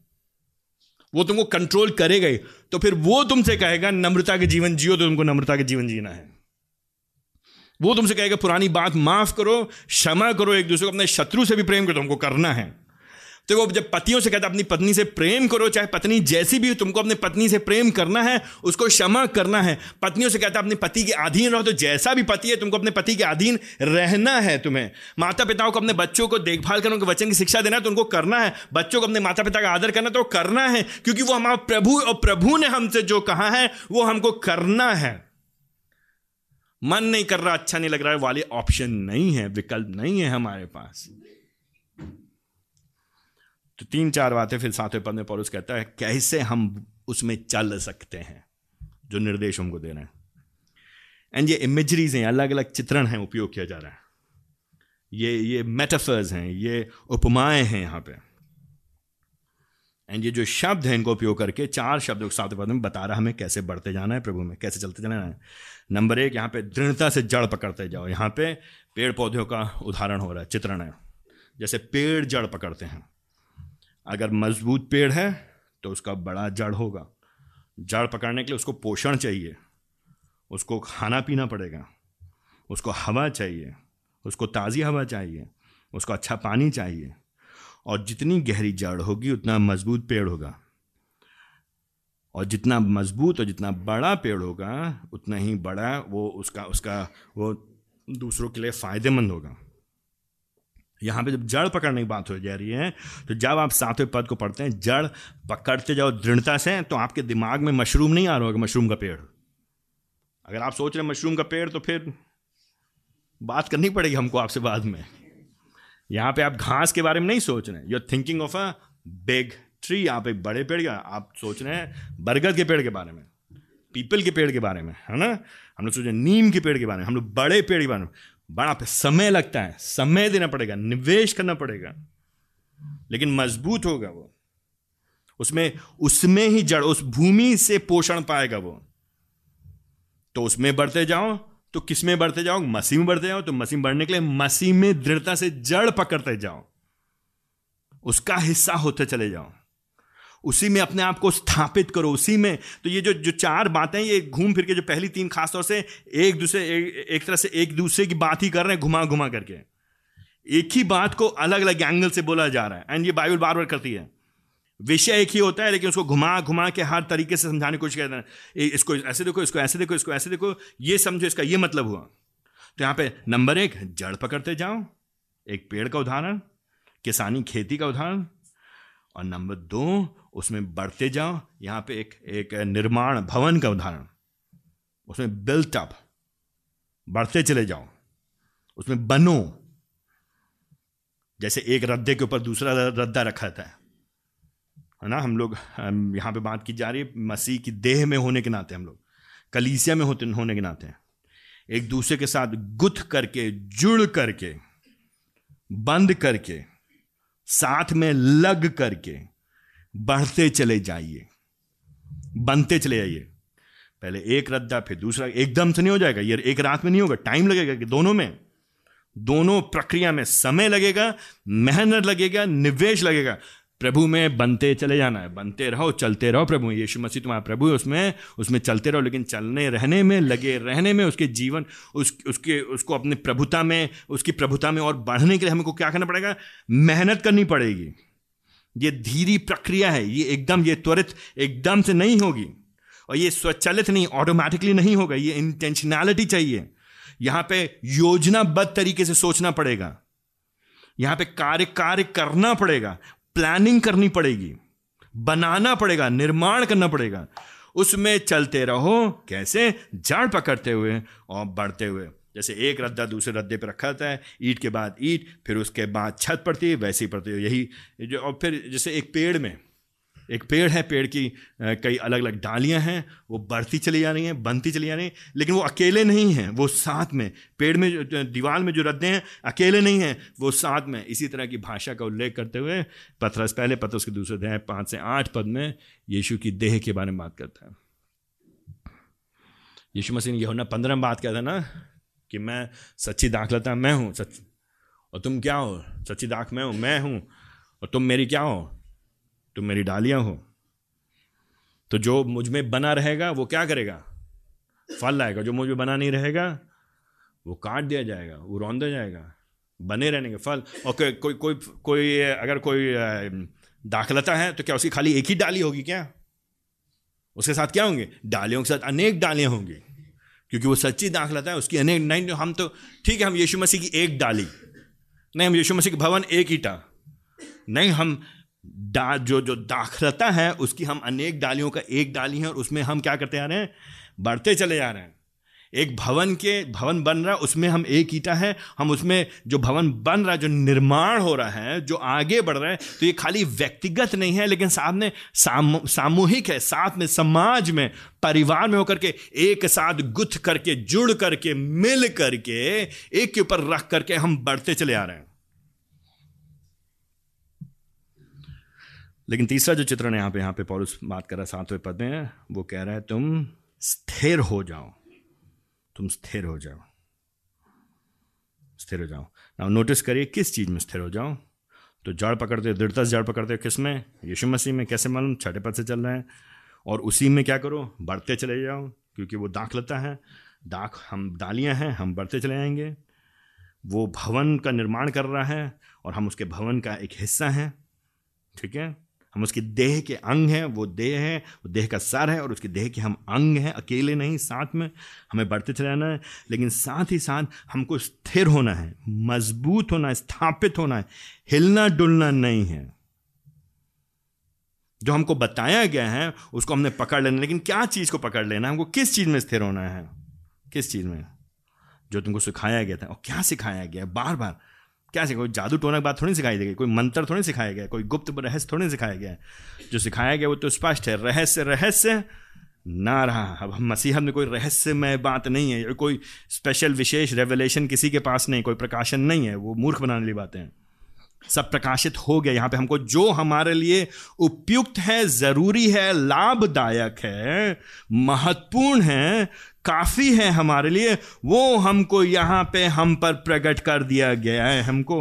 वो तुमको कंट्रोल करेगा ही। तो फिर वो तुमसे कहेगा नम्रता के जीवन जियो, तो तुमको नम्रता के जीवन जीना है। वो तुमसे कहेगा पुरानी बात माफ करो, क्षमा करो एक दूसरे को, अपने शत्रु से भी प्रेम करो, तुमको करना है। तो वो जब पतियों से कहता अपनी पत्नी से प्रेम करो, चाहे पत्नी जैसी भी हो, तुमको अपने पत्नी से प्रेम करना है, उसको क्षमा करना है। पत्नियों से कहता अपने पति के अधीन रहो, तो जैसा भी पति है तुमको अपने पति के अधीन रहना है। तुम्हें माता पिताओं को अपने बच्चों को देखभाल करना, उनके वचन की शिक्षा देना है तो उनको करना है। बच्चों को अपने माता पिता का आदर करना तो करना है, क्योंकि वो हमारा प्रभु, और प्रभु ने हमसे जो कहा है वो हमको करना है। मन नहीं कर रहा, अच्छा नहीं लग रहा है वाले ऑप्शन नहीं है, विकल्प नहीं है हमारे पास। तो 3-4 बातें फिर 7वें पद में पौलुस कहता है कैसे हम उसमें चल सकते हैं जो निर्देश हमको दे रहे हैं। एंड ये इमेजरीज हैं, अलग अलग चित्रण हैं, उपयोग किया जा रहा है, ये मेटाफर्स हैं, ये उपमाएं हैं यहाँ पे। एंड ये जो शब्द हैं इनको उपयोग करके 4 शब्दों के 7वें पद में बता रहा हमें कैसे बढ़ते जाना है प्रभु में, कैसे चलते जाना है। नंबर 1, यहाँ पे दृढ़ता से जड़ पकड़ते जाओ। यहाँ पे पेड़ पौधों का उदाहरण हो रहा है, चित्रण है, जैसे पेड़ जड़ पकड़ते हैं। अगर मजबूत पेड़ है तो उसका बड़ा जड़ होगा। जड़ पकड़ने के लिए उसको पोषण चाहिए, उसको खाना पीना पड़ेगा, उसको हवा चाहिए, उसको ताज़ी हवा चाहिए, उसको अच्छा पानी चाहिए। और जितनी गहरी जड़ होगी उतना मजबूत पेड़ होगा, और जितना मजबूत और जितना बड़ा पेड़ होगा उतना ही बड़ा वो उसका वो दूसरों के लिए फ़ायदेमंद होगा। यहाँ पे जब जड़ पकड़ने की बात हो जा रही है तो जब आप 7वें पद को पढ़ते हैं जड़ पकड़ते जाओ दृढ़ता से, तो आपके दिमाग में मशरूम नहीं आ रहा होगा, मशरूम का पेड़। अगर आप सोच रहे हैं मशरूम का पेड़ तो फिर बात करनी पड़ेगी हमको आपसे बाद में। यहाँ पे आप घास के बारे में नहीं सोच रहे, you are thinking of a big tree. आप एक बड़े पेड़ का आप सोच रहे हैं, बरगद के पेड़ के बारे में, पीपल के पेड़ के बारे में, है ना। हम लोग सोच रहे हैं नीम के पेड़ के बारे में, हम लोग बड़े पेड़ के बारे में। बड़ा पे समय लगता है, समय देना पड़ेगा, निवेश करना पड़ेगा, लेकिन मजबूत होगा वो। उसमें ही जड़, उस भूमि से पोषण पाएगा वो। तो उसमें बढ़ते जाओ, तो किस में बढ़ते जाओ? मसीह में बढ़ते जाओ। तो मसीह में बढ़ने के लिए मसीह में दृढ़ता से जड़ पकड़ते जाओ, उसका हिस्सा होते चले जाओ, उसी में अपने आप को स्थापित करो, उसी में। तो ये जो चार बातें, ये घूम फिर के जो पहली तीन खासतौर से एक तरह से एक दूसरे की बात ही कर रहे हैं, घुमा घुमा करके एक ही बात को अलग अलग एंगल से बोला जा रहा है। एंड ये बाइबल बार बार करती है। विषय एक ही होता है, लेकिन उसको घुमा घुमा के हर तरीके से समझाने की कोशिश करते हैं। इसको ऐसे देखो, इसको ऐसे देखो, इसको ऐसे देखो, ये समझो इसका ये मतलब हुआ। तो यहाँ पे नंबर एक, जड़ पकड़ते जाओ, एक पेड़ का उदाहरण, किसानी खेती का उदाहरण। और नंबर दो, उसमें बढ़ते जाओ, यहाँ पे एक निर्माण भवन का उदाहरण, उसमें बिल्ट अप, बढ़ते चले जाओ, उसमें बनो। जैसे एक रद्दे के ऊपर दूसरा रद्दा रखा था, है ना। हम लोग यहाँ पे बात की जा रही है मसीह की देह में होने के नाते, हम लोग कलीसिया में होने के नाते एक दूसरे के साथ गुथ करके, जुड़ करके, बंद करके, साथ में लग करके बढ़ते चले जाइए, बनते चले जाइए। पहले एक रद्दा, फिर दूसरा। एकदम से नहीं हो जाएगा ये, एक रात में नहीं होगा, टाइम लगेगा कि दोनों में, दोनों प्रक्रिया में समय लगेगा, मेहनत लगेगा, निवेश लगेगा। प्रभु में बनते चले जाना है, बनते रहो, चलते रहो। प्रभु यीशु मसीह तुम्हारा प्रभु है, उसमें चलते रहो। लेकिन चलने रहने में, लगे रहने में, उसके जीवन उसको अपने प्रभुता में, उसकी प्रभुता में और बढ़ने के लिए हमको क्या करना पड़ेगा? मेहनत करनी पड़ेगी। ये धीरी प्रक्रिया है, ये त्वरित एकदम से नहीं होगी, और ये स्वचालित नहीं, ऑटोमेटिकली नहीं होगा। ये इंटेंशनैलिटी चाहिए। यहाँ पे योजनाबद्ध तरीके से सोचना पड़ेगा, यहाँ पे कार्य करना पड़ेगा, प्लानिंग करनी पड़ेगी, बनाना पड़ेगा, निर्माण करना पड़ेगा। उसमें चलते रहो, कैसे? जड़ पकड़ते हुए और बढ़ते हुए। जैसे एक रद्दा दूसरे रद्दे पर रखा जाता है, ईंट के बाद ईंट, फिर उसके बाद छत पड़ती है, वैसे ही पड़ती है। यही जो, और फिर जैसे एक पेड़ में, एक पेड़ है, पेड़ की कई अलग अलग डालियां हैं, वो बढ़ती चली जा रही हैं, बनती चली जा रही हैं। लेकिन वो अकेले नहीं हैं, वो साथ में, पेड़ में, दीवार में जो रद्दे हैं, अकेले नहीं हैं, वो साथ में। इसी तरह की भाषा का उल्लेख करते हुए पत्रस, पहले पत्रस के दूसरे अध्याय 5 से 8 पद में यीशु की देह के बारे में बात करता है। यीशु मसीह ने यहूना 15 में बात किया था ना, कि मैं सच्ची दाख लाता मैं हूँ, और तुम क्या हो? सच्ची दाख मैं हूँ और तुम मेरी क्या हो? तुम मेरी डालियां हो। तो जो मुझ में बना रहेगा वो क्या करेगा? फल लाएगा। जो मुझ में बना नहीं रहेगा वो काट दिया जाएगा, वो रौंदा जाएगा। बने रहने के फल। और कोई अगर कोई दाखलता है तो क्या उसकी खाली एक ही डाली होगी क्या? उसके साथ क्या होंगे? डालियों के साथ अनेक डालियां होंगी, क्योंकि वो सच्ची दाखलता है, उसकी अनेक। नहीं, हम तो ठीक है, हम यीशु मसीह की एक डाली नहीं, हम यीशु मसीह के भवन एक ईटा नहीं, हम जो दाखलता है उसकी हम अनेक डालियों का एक डाली है, और उसमें हम क्या करते आ रहे हैं? बढ़ते चले जा रहे हैं। एक भवन बन रहा है, उसमें हम एक ईंटा है, हम उसमें जो भवन बन रहा है, जो निर्माण हो रहा है, जो आगे बढ़ रहा है। तो ये खाली व्यक्तिगत नहीं है, लेकिन सामने सामूहिक है, साथ में समाज में, परिवार में होकर के, एक साथ गुथ करके, जुड़ करके, मिल करके, एक के ऊपर रख करके हम बढ़ते चले आ रहे हैं। लेकिन तीसरा जो चित्रण है यहाँ पे पौलुस बात कर रहा है 7वें पद में, वो कह रहा है तुम स्थिर हो जाओ। नाउ नोटिस करिए किस चीज़ में स्थिर हो जाओ। तो जड़ पकड़ते, दृढ़ता से जड़ पकड़ते हो, किस में? यीशु मसीह में। कैसे मालूम? 6 पद से चल रहे हैं। और उसी में क्या करो? बढ़ते चले जाओ, क्योंकि वो दाख लेता है, दाख हम डालियाँ हैं, हम बढ़ते चले जाएंगे। वो भवन का निर्माण कर रहा है और हम उसके भवन का एक हिस्सा हैं, ठीक है। हम उसकी देह के अंग हैं, वो देह है, वो देह का सर है, और उसकी देह के हम अंग हैं, अकेले नहीं, साथ में हमें बढ़ते चले जाना है। लेकिन साथ ही साथ हमको स्थिर होना है, मजबूत होना है, स्थापित होना है, हिलना डुलना नहीं है। जो हमको बताया गया है उसको हमने पकड़ लेना। लेकिन क्या चीज़ को पकड़ लेना है हमको? किस चीज़ में स्थिर होना है? किस चीज़ में? जो तुमको सिखाया गया था। और क्या सिखाया गया, बार बार क्या सिखाया, कोई जादू टोना की बात थोड़ी सिखाई गई, कोई मंत्र थोड़ी सिखाया गया, कोई गुप्त रहस्य थोड़ी सिखाया गया। जो सिखाया गया वो तो स्पष्ट है, रहस्य रहस्य ना रहा। अब हम मसीहा में कोई रहस्यमय बात नहीं है, कोई स्पेशल विशेष रेवलेशन किसी के पास नहीं, कोई प्रकाशन नहीं है, वो मूर्ख बनाने वाली बातें हैं। सब प्रकाशित हो गया। यहाँ पे हमको जो हमारे लिए उपयुक्त है, ज़रूरी है, लाभदायक है, महत्वपूर्ण है, काफ़ी है हमारे लिए, वो हमको यहाँ पे हम पर प्रकट कर दिया गया है हमको।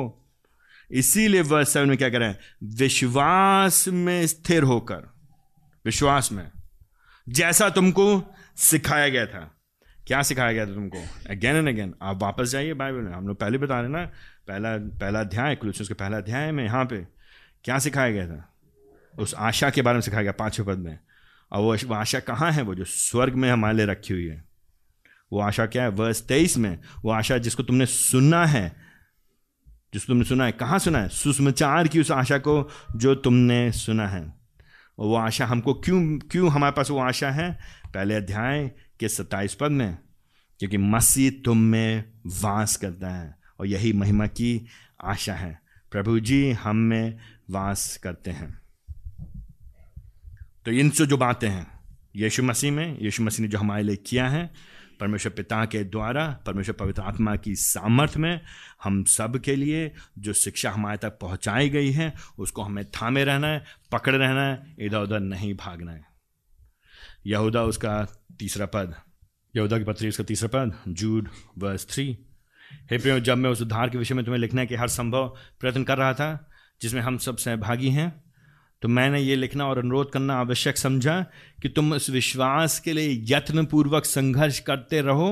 इसीलिए वर्ष 7 में क्या करें, विश्वास में स्थिर होकर, विश्वास में जैसा तुमको सिखाया गया था। क्या सिखाया गया था तुमको? अगेन एंड अगेन आप वापस जाइए बाइबल में, हम लोग पहले बता रहे ना, पहला अध्याय, कुलुस्सी के पहला अध्याय में यहाँ पे क्या सिखाया गया था, उस आशा के बारे में सिखाया गया 5वें पद में। और वो आशा कहाँ है, वो जो स्वर्ग में हमारे लिए रखी हुई है। वो आशा क्या है, वर्ष 23 में, वो आशा जिसको तुमने सुना है, जिसको तुमने सुना है, कहाँ सुना है, सुसमाचार की उस आशा को जो तुमने सुना है। और वो आशा हमको क्यों हमारे पास वो आशा है, पहले अध्याय के 27 पद में, क्योंकि मसीह तुम में वास करता है और यही महिमा की आशा है। प्रभु जी हम में वास करते हैं। तो इनसे जो बातें हैं यीशु मसीह में, यीशु मसीह ने जो हमारे लिए किया है, परमेश्वर पिता के द्वारा, परमेश्वर पवित्र आत्मा की सामर्थ्य में, हम सब के लिए जो शिक्षा हमारे तक पहुंचाई गई है, उसको हमें थामे रहना है, पकड़ रहना है, इधर उधर नहीं भागना है। यहूदा उसका 3रा पद, यहूदा की पत्री उसका 3रा पद, जूड वर्स 3, हे प्रियो जब मैं उस उद्धार के विषय में तुम्हें लिखने के हर संभव प्रयत्न कर रहा था जिसमें हम सब सहभागी हैं, तो मैंने ये लिखना और अनुरोध करना आवश्यक समझा कि तुम इस विश्वास के लिए यत्नपूर्वक संघर्ष करते रहो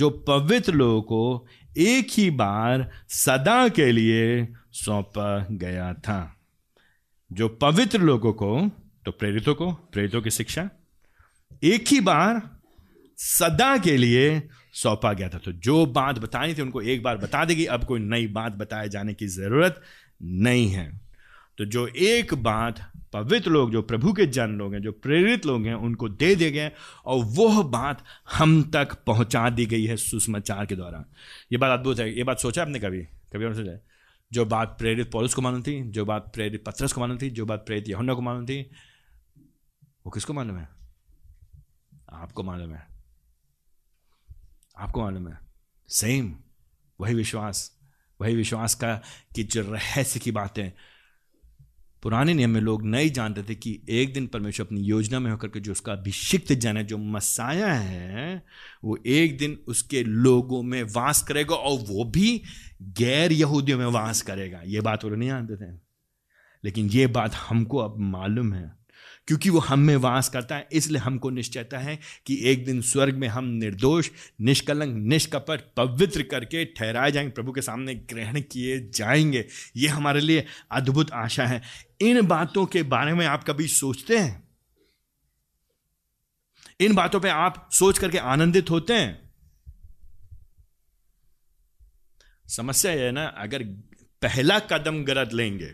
जो पवित्र लोगों को एक ही बार सदा के लिए सौंपा गया था। जो पवित्र लोगों को, तो प्रेरितों को, प्रेरितों की शिक्षा एक ही बार सदा के लिए सौंपा गया था। तो जो बात बतानी थी उनको एक बार बता देगी, अब कोई नई बात बताए जाने की जरूरत नहीं है। तो जो एक बात पवित्र लोग, जो प्रभु के जन लोग हैं, जो प्रेरित लोग हैं, उनको दे दिए गए और वह बात हम तक पहुंचा दी गई है सुसमाचार के द्वारा। ये बात अद्भुत है। ये बात सोचा आपने कभी कभी आपने सोचा, जो बात प्रेरित पौलुस को मालूम थी, जो बात प्रेरित पत्रस को मालूम थी, जो बात प्रेरित यौना को मालूम थी, वो किसको मालूम है? आपको मालूम है, आपको मालूम है। सेम वही विश्वास, वही विश्वास का कि जो रहस्य की बातें पुराने नियम में लोग नहीं जानते थे कि एक दिन परमेश्वर अपनी योजना में होकर के जो उसका अभिषिक्त जन है, जो मसाया है, वो एक दिन उसके लोगों में वास करेगा और वो भी गैर यहूदियों में वास करेगा। ये बात वो लोग नहीं जानते थे, लेकिन ये बात हमको अब मालूम है क्योंकि वो हम में वास करता है। इसलिए हमको निश्चयता है कि एक दिन स्वर्ग में हम निर्दोष, निष्कलंक, निष्कपट, पवित्र करके ठहराए जाएंगे, प्रभु के सामने ग्रहण किए जाएंगे। ये हमारे लिए अद्भुत आशा है। इन बातों के बारे में आप कभी सोचते हैं? इन बातों पे आप सोच करके आनंदित होते हैं? समस्या यह है ना, अगर पहला कदम गलत लेंगे,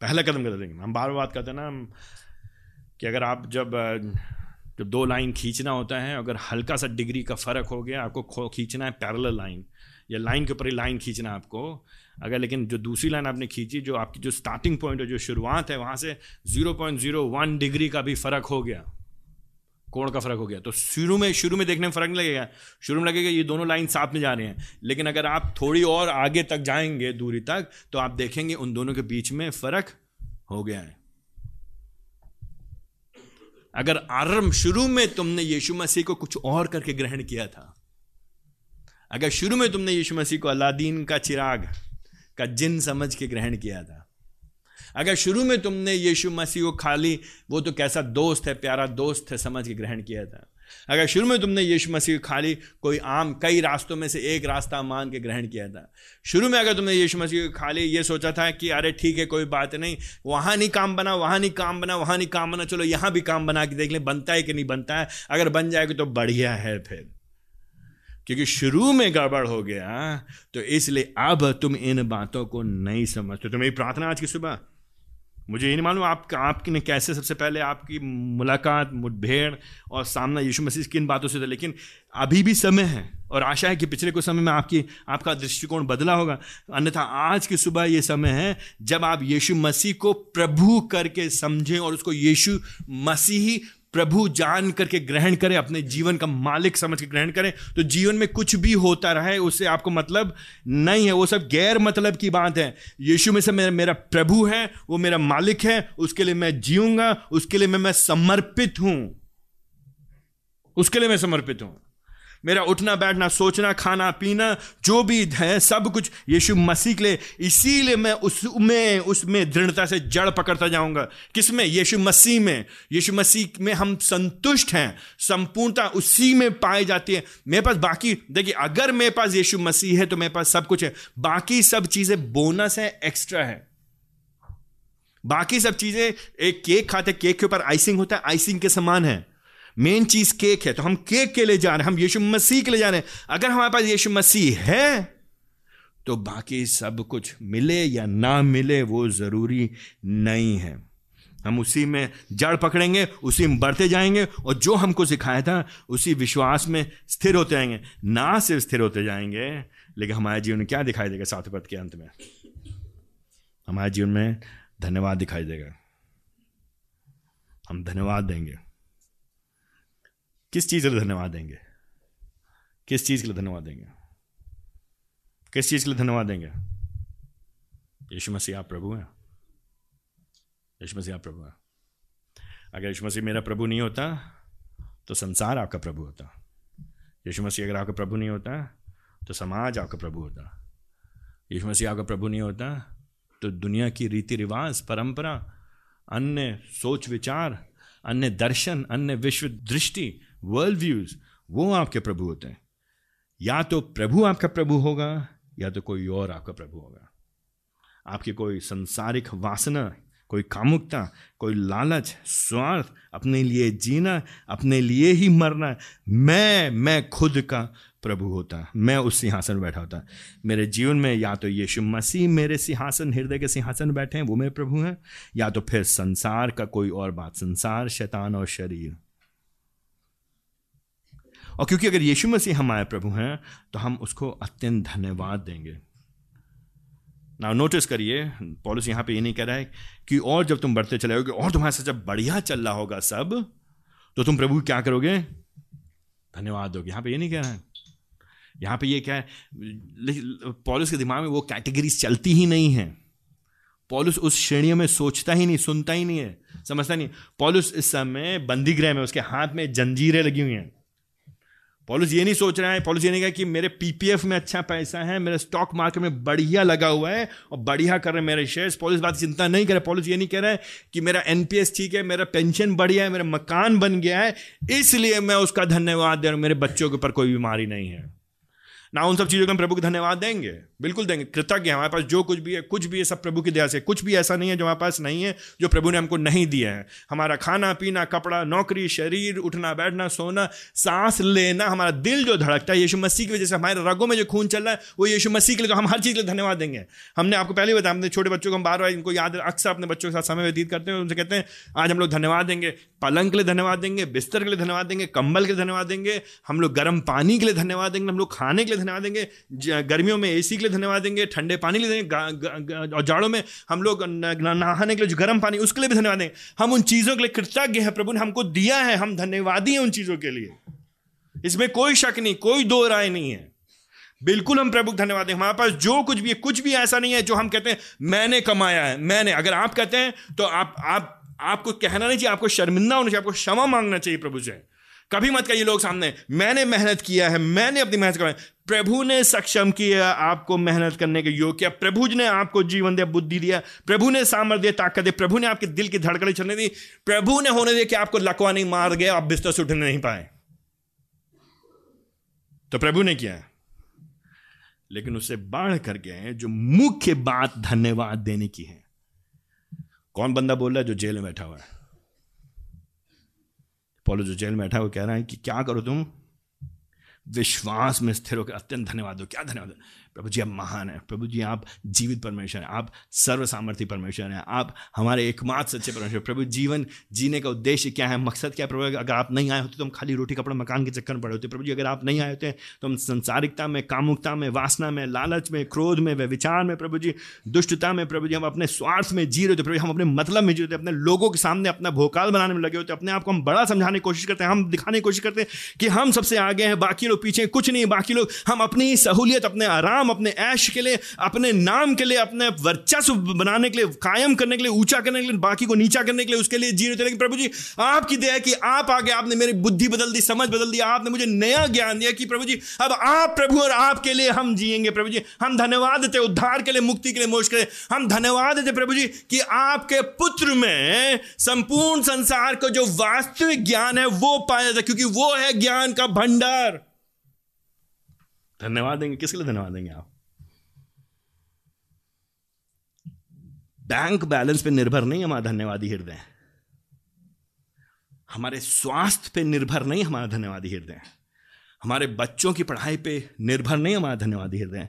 पहला कदम गलत लेंगे, हम बार बार बात करते हैं ना कि अगर आप जब 2 लाइन खींचना होता है, अगर हल्का सा डिग्री का फ़र्क हो गया, आपको खींचना है पैरेलल लाइन या लाइन के ऊपर ही लाइन खींचना है आपको। अगर लेकिन जो दूसरी लाइन आपने खींची, जो आपकी जो स्टार्टिंग पॉइंट है, जो शुरुआत है, वहाँ से 0.01 डिग्री का भी फ़र्क हो गया, कोण का फ़र्क हो गया, तो शुरू में देखने में फ़र्क नहीं लगेगा। शुरू में लगेगा ये दोनों लाइन साथ में जा रहे हैं, लेकिन अगर आप थोड़ी और आगे तक जाएंगे, दूरी तक, तो आप देखेंगे उन दोनों के बीच में फ़र्क हो गया है। अगर आरंभ, शुरू में तुमने यीशु मसीह को कुछ और करके ग्रहण किया था, अगर शुरू में तुमने यीशु मसीह को अलादीन का चिराग का जिन समझ के ग्रहण किया था, अगर शुरू में तुमने यीशु मसीह को खाली वो तो कैसा दोस्त है, प्यारा दोस्त है समझ के ग्रहण किया था, अगर शुरू में तुमने यीशु मसीह को खाली कोई आम कई रास्तों में से एक रास्ता मान के ग्रहण किया था, शुरू में अगर तुमने यीशु मसीह को खाली ये सोचा था कि अरे ठीक है कोई बात नहीं, वहाँ नहीं काम बना, चलो यहाँ भी काम बना के देख लें बनता है कि नहीं बनता है, अगर बन जाएगा तो बढ़िया है, फिर क्योंकि शुरू में गड़बड़ हो गया, तो इसलिए अब तुम इन बातों को नहीं समझते। तो मेरी प्रार्थना आज की सुबह मुझे ये नहीं मालूम आपने कैसे सबसे पहले आपकी मुलाकात, मुठभेड़ और सामना यीशु मसीह किन बातों से था, लेकिन अभी भी समय है और आशा है कि पिछले कुछ समय में आपका दृष्टिकोण बदला होगा। अन्यथा आज की सुबह ये समय है जब आप यीशु मसीह को प्रभु करके समझें और उसको यीशु मसीही प्रभु जान करके ग्रहण करें, अपने जीवन का मालिक समझ के ग्रहण करें। तो जीवन में कुछ भी होता रहे उससे आपको मतलब नहीं है, वो सब गैर मतलब की बात है। यीशु में से मेरा प्रभु है, वो मेरा मालिक है, उसके लिए मैं जीऊंगा, उसके लिए मैं समर्पित हूं, उसके लिए मैं समर्पित हूं। मेरा उठना बैठना, सोचना, खाना पीना जो भी है सब कुछ यीशु मसीह के लिए। इसीलिए मैं उसमें दृढ़ता से जड़ पकड़ता जाऊंगा। किसमें? यीशु मसीह में। यीशु मसीह में हम संतुष्ट हैं, संपूर्णता उसी में पाई जाती है। मेरे पास बाकी देखिए, अगर मेरे पास यीशु मसीह है तो मेरे पास सब कुछ है, बाकी सब चीज़ें बोनस है, एक्स्ट्रा है। बाकी सब चीज़ें, एक केक खाते, केक के ऊपर आइसिंग होता है, आइसिंग के समान है। मेन चीज केक है, तो हम केक के लिए जा रहे हैं, हम यीशु मसीह के लिए जा रहे हैं। अगर हमारे पास यीशु मसीह है तो बाकी सब कुछ मिले या ना मिले वो जरूरी नहीं है। हम उसी में जड़ पकड़ेंगे, उसी में बढ़ते जाएंगे और जो हमको सिखाया था उसी विश्वास में स्थिर होते जाएंगे। ना सिर्फ स्थिर होते जाएंगे लेकिन हमारे जीवन में क्या दिखाई देगा? सातवें पद के अंत में हमारे जीवन में धन्यवाद दिखाई देगा। हम धन्यवाद देंगे। किस चीज के लिए धन्यवाद देंगे? किस चीज के लिए धन्यवाद देंगे? किस चीज के लिए धन्यवाद देंगे? यीशु मसीह आप प्रभु हैं। यीशु मसीह आप प्रभु हैं। अगर यीशु मसीह मेरा प्रभु नहीं होता तो संसार आपका प्रभु होता। यीशु मसीह अगर आपका प्रभु नहीं होता तो समाज आपका प्रभु होता। यीशु मसीह आपका प्रभु नहीं होता तो दुनिया की रीति रिवाज, परंपरा, अन्य सोच विचार, अन्य दर्शन, अन्य विश्व दृष्टि, वर्ल्ड व्यूज, वो आपके प्रभु होते हैं। या तो प्रभु आपका प्रभु होगा या तो कोई और आपका प्रभु होगा। आपकी कोई संसारिक वासना, कोई कामुकता, कोई लालच, स्वार्थ, अपने लिए जीना, अपने लिए ही मरना, मैं खुद का प्रभु होता, मैं उस सिंहासन बैठा होता। मेरे जीवन में या तो यीशु मसीह मेरे सिंहासन, हृदय के सिंहासन बैठे हैं, वो मेरे प्रभु हैं, या तो फिर संसार का कोई और बात, संसार, शैतान और शरीर। और क्योंकि अगर यीशु मसीह हमारे प्रभु हैं तो हम उसको अत्यंत धन्यवाद देंगे। ना नोटिस करिए, पौलुस यहाँ पे ये नहीं कह रहा है कि और जब तुम बढ़ते चले जाओगे और तुम्हारे साथ जब बढ़िया चल रहा होगा सब तो तुम प्रभु क्या करोगे? धन्यवाद दोगे। यहाँ पे ये नहीं कह रहा है। यहाँ पे ये क्या है, पौलुस के दिमाग में वो कैटेगरीज चलती ही नहीं है। पौलुस उस श्रेणी में सोचता ही नहीं, सुनता ही नहीं है, समझता नहीं। पौलुस इस समय बंदीगृह में, उसके हाथ में जंजीरें लगी हुई हैं। पॉलुस ये नहीं सोच रहा है, पॉलुस ये नहीं कहा कि मेरे पीपीएफ में अच्छा पैसा है, मेरे स्टॉक मार्केट में बढ़िया लगा हुआ है और बढ़िया कर रहे हैं मेरे शेयर्स। पॉलुस बात चिंता नहीं कर रहा। पॉलुस ये नहीं कह रहा है कि मेरा एनपीएस ठीक है, मेरा पेंशन बढ़िया है, मेरा मकान बन गया है इसलिए मैं उसका धन्यवाद दे रहा हूँ, मेरे बच्चों के ऊपर कोई बीमारी नहीं है। ना उन सब चीज़ों का हम प्रभु को धन्यवाद देंगे, बिल्कुल देंगे, कृतज्ञ। हमारे पास जो कुछ भी है, कुछ भी है, सब प्रभु की दया से। कुछ भी ऐसा नहीं है जो हमारे पास नहीं है, जो प्रभु ने हमको नहीं दिया है। हमारा खाना पीना, कपड़ा, नौकरी, शरीर, उठना बैठना, सोना, सांस लेना, हमारा दिल जो धड़कता है यीशु मसीह की वजह से, हमारे रगों में जो खून चल रहा है वो यीशु मसीह के लिए। हम हर चीज़ के लिए धन्यवाद देंगे। हमने आपको पहले बताया, हमने छोटे बच्चों को हम बार बार इनको याद, अक्सर अपने बच्चों के साथ समय व्यतीत करते हैं, उनसे कहते हैं आज हम लोग धन्यवाद देंगे। पलंग के लिए धन्यवाद देंगे, बिस्तर के लिए धन्यवाद देंगे, कंबल के लिए धन्यवाद देंगे, हम लोग गर्म पानी के लिए धन्यवाद देंगे, हम लोग खाने के लिए धन्यवाद देंगे, गर्मियों में एसी के लिए धन्यवाद देंगे, ठंडे पानी के लिए देंगे, और जाड़ों में हम लोग नहाने के लिए जो गर्म पानी उसके लिए भी धन्यवाद देंगे। हम उन चीज़ों के लिए कृतज्ञ हैं, प्रभु ने हमको दिया है, हम धन्यवादी हैं उन चीज़ों के लिए। इसमें कोई शक नहीं, कोई दो राय नहीं है। बिल्कुल हम प्रभु धन्यवाद दें। हमारे पास जो कुछ भी है, कुछ भी ऐसा नहीं है जो हम कहते हैं मैंने कमाया है, मैंने। अगर आप कहते हैं तो आपको कहना नहीं चाहिए, आपको शर्मिंदा होना चाहिए, आपको क्षमा मांगना चाहिए प्रभु से। कभी मत कहिए लोग सामने मैंने मेहनत किया है, मैंने अपनी मेहनत करवाई। प्रभु ने सक्षम किया आपको मेहनत करने के योग किया। प्रभु ने आपको जीवन दिया, बुद्धि दिया, प्रभु ने सामर्थ्य दिया, ताकत दी, प्रभु ने आपके दिल की धड़कने चलने दी, प्रभु ने होने दिया कि आपको लकवा नहीं मार गया, आप बिस्तर से उठने नहीं पाए, तो प्रभु ने किया। लेकिन उससे बाढ़ करके जो मुख्य बात धन्यवाद देने की है, कौन बंदा बोल रहा है? जो जेल में बैठा हुआ है। पौलुस जो जेल में बैठा है वो कह रहा है कि क्या करो तुम? विश्वास में स्थिर होकर अत्यंत धन्यवाद दो। क्या धन्यवाद? प्रभु जी आप महान हैं, प्रभु जी आप जीवित परमेश्वर हैं, आप सर्वसामर्थी परमेश्वर हैं, आप हमारे एकमात्र सच्चे परमेश्वर। प्रभु जीवन जीने का उद्देश्य क्या है, मकसद क्या है? प्रभु अगर आप नहीं आए होते तो हम खाली रोटी कपड़ा मकान के चक्कर में पड़े होते। प्रभु जी अगर आप नहीं आए होते तो हम संसारिकता में, कामुकता में, वासना में, लालच में, क्रोध में, व्यभिचार में, प्रभु जी दुष्टता में, प्रभु जी हम अपने स्वार्थ में जी रहे होते, प्रभु जी हम अपने मतलब में जी रहे होते, अपने लोगों के सामने अपना भोकाल बनाने में लगे होते, अपने आप को हम बड़ा समझाने की कोशिश करते हैं, हम दिखाने की कोशिश करते हैं कि हम सबसे आगे हैं, बाकी लोग पीछे, कुछ नहीं बाकी लोग। हम अपनी सहूलियत, अपने आराम, अपने ऐश के लिए, अपने नाम के लिए, अपने वर्चस्व बनाने के लिए, कायम करने के लिए, ऊंचा करने के लिए, बाकी को नीचा करने के लिए, उसके लिए जी रहे थे। लेकिन प्रभु जी आपकी दया कि आप आगे, आपने मेरी बुद्धि बदल दी, समझ बदल दी, आपने मुझे नया ज्ञान दिया कि प्रभु जी अब आप प्रभु और आपके लिए हम जिएंगे। प्रभु जी हम धन्यवाद देते उद्धार के लिए, मुक्ति के लिए, मोक्ष के लिए। हम धन्यवाद देते प्रभु जी कि आपके पुत्र में संपूर्ण संसार को जो वास्तविक ज्ञान है वो पाया जाता, क्योंकि वो है ज्ञान का भंडार। धन्यवाद देंगे, किसके लिए धन्यवाद देंगे? आप बैंक बैलेंस पे निर्भर नहीं हमारा धन्यवादी हृदय, हमारे स्वास्थ्य पे निर्भर नहीं हमारा धन्यवादी हृदय, हमारे बच्चों की पढ़ाई पे निर्भर नहीं हमारा धन्यवादी हृदय,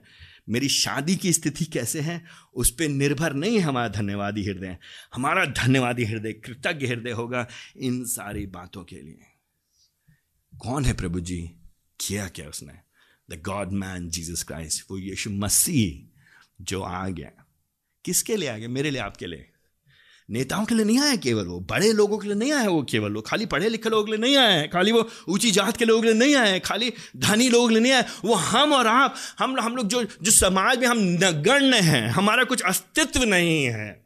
मेरी शादी की स्थिति कैसे है उस पर निर्भर नहीं हमारा धन्यवादी हृदय। हमारा धन्यवादी हृदय कृतज्ञ हृदय होगा इन सारी बातों के लिए। कौन है प्रभु जी, किया क्या उसने? The God man Jesus Christ, वो यीशु मसीह जो आ गया। किसके लिए आ गया? मेरे लिए, आपके लिए। नेताओं के लिए नहीं आया केवल, वो बड़े लोगों के लिए नहीं आया, वो केवल वो खाली पढ़े लिखे लोगों के लिए नहीं आया है, खाली वो ऊंची जात के लोगों के लिए नहीं आया है, खाली धनी लोगों के लिए नहीं आया। वो हम और आप, हम लोग जो समाज में हम नगण्य हैं, हमारा कुछ अस्तित्व नहीं है,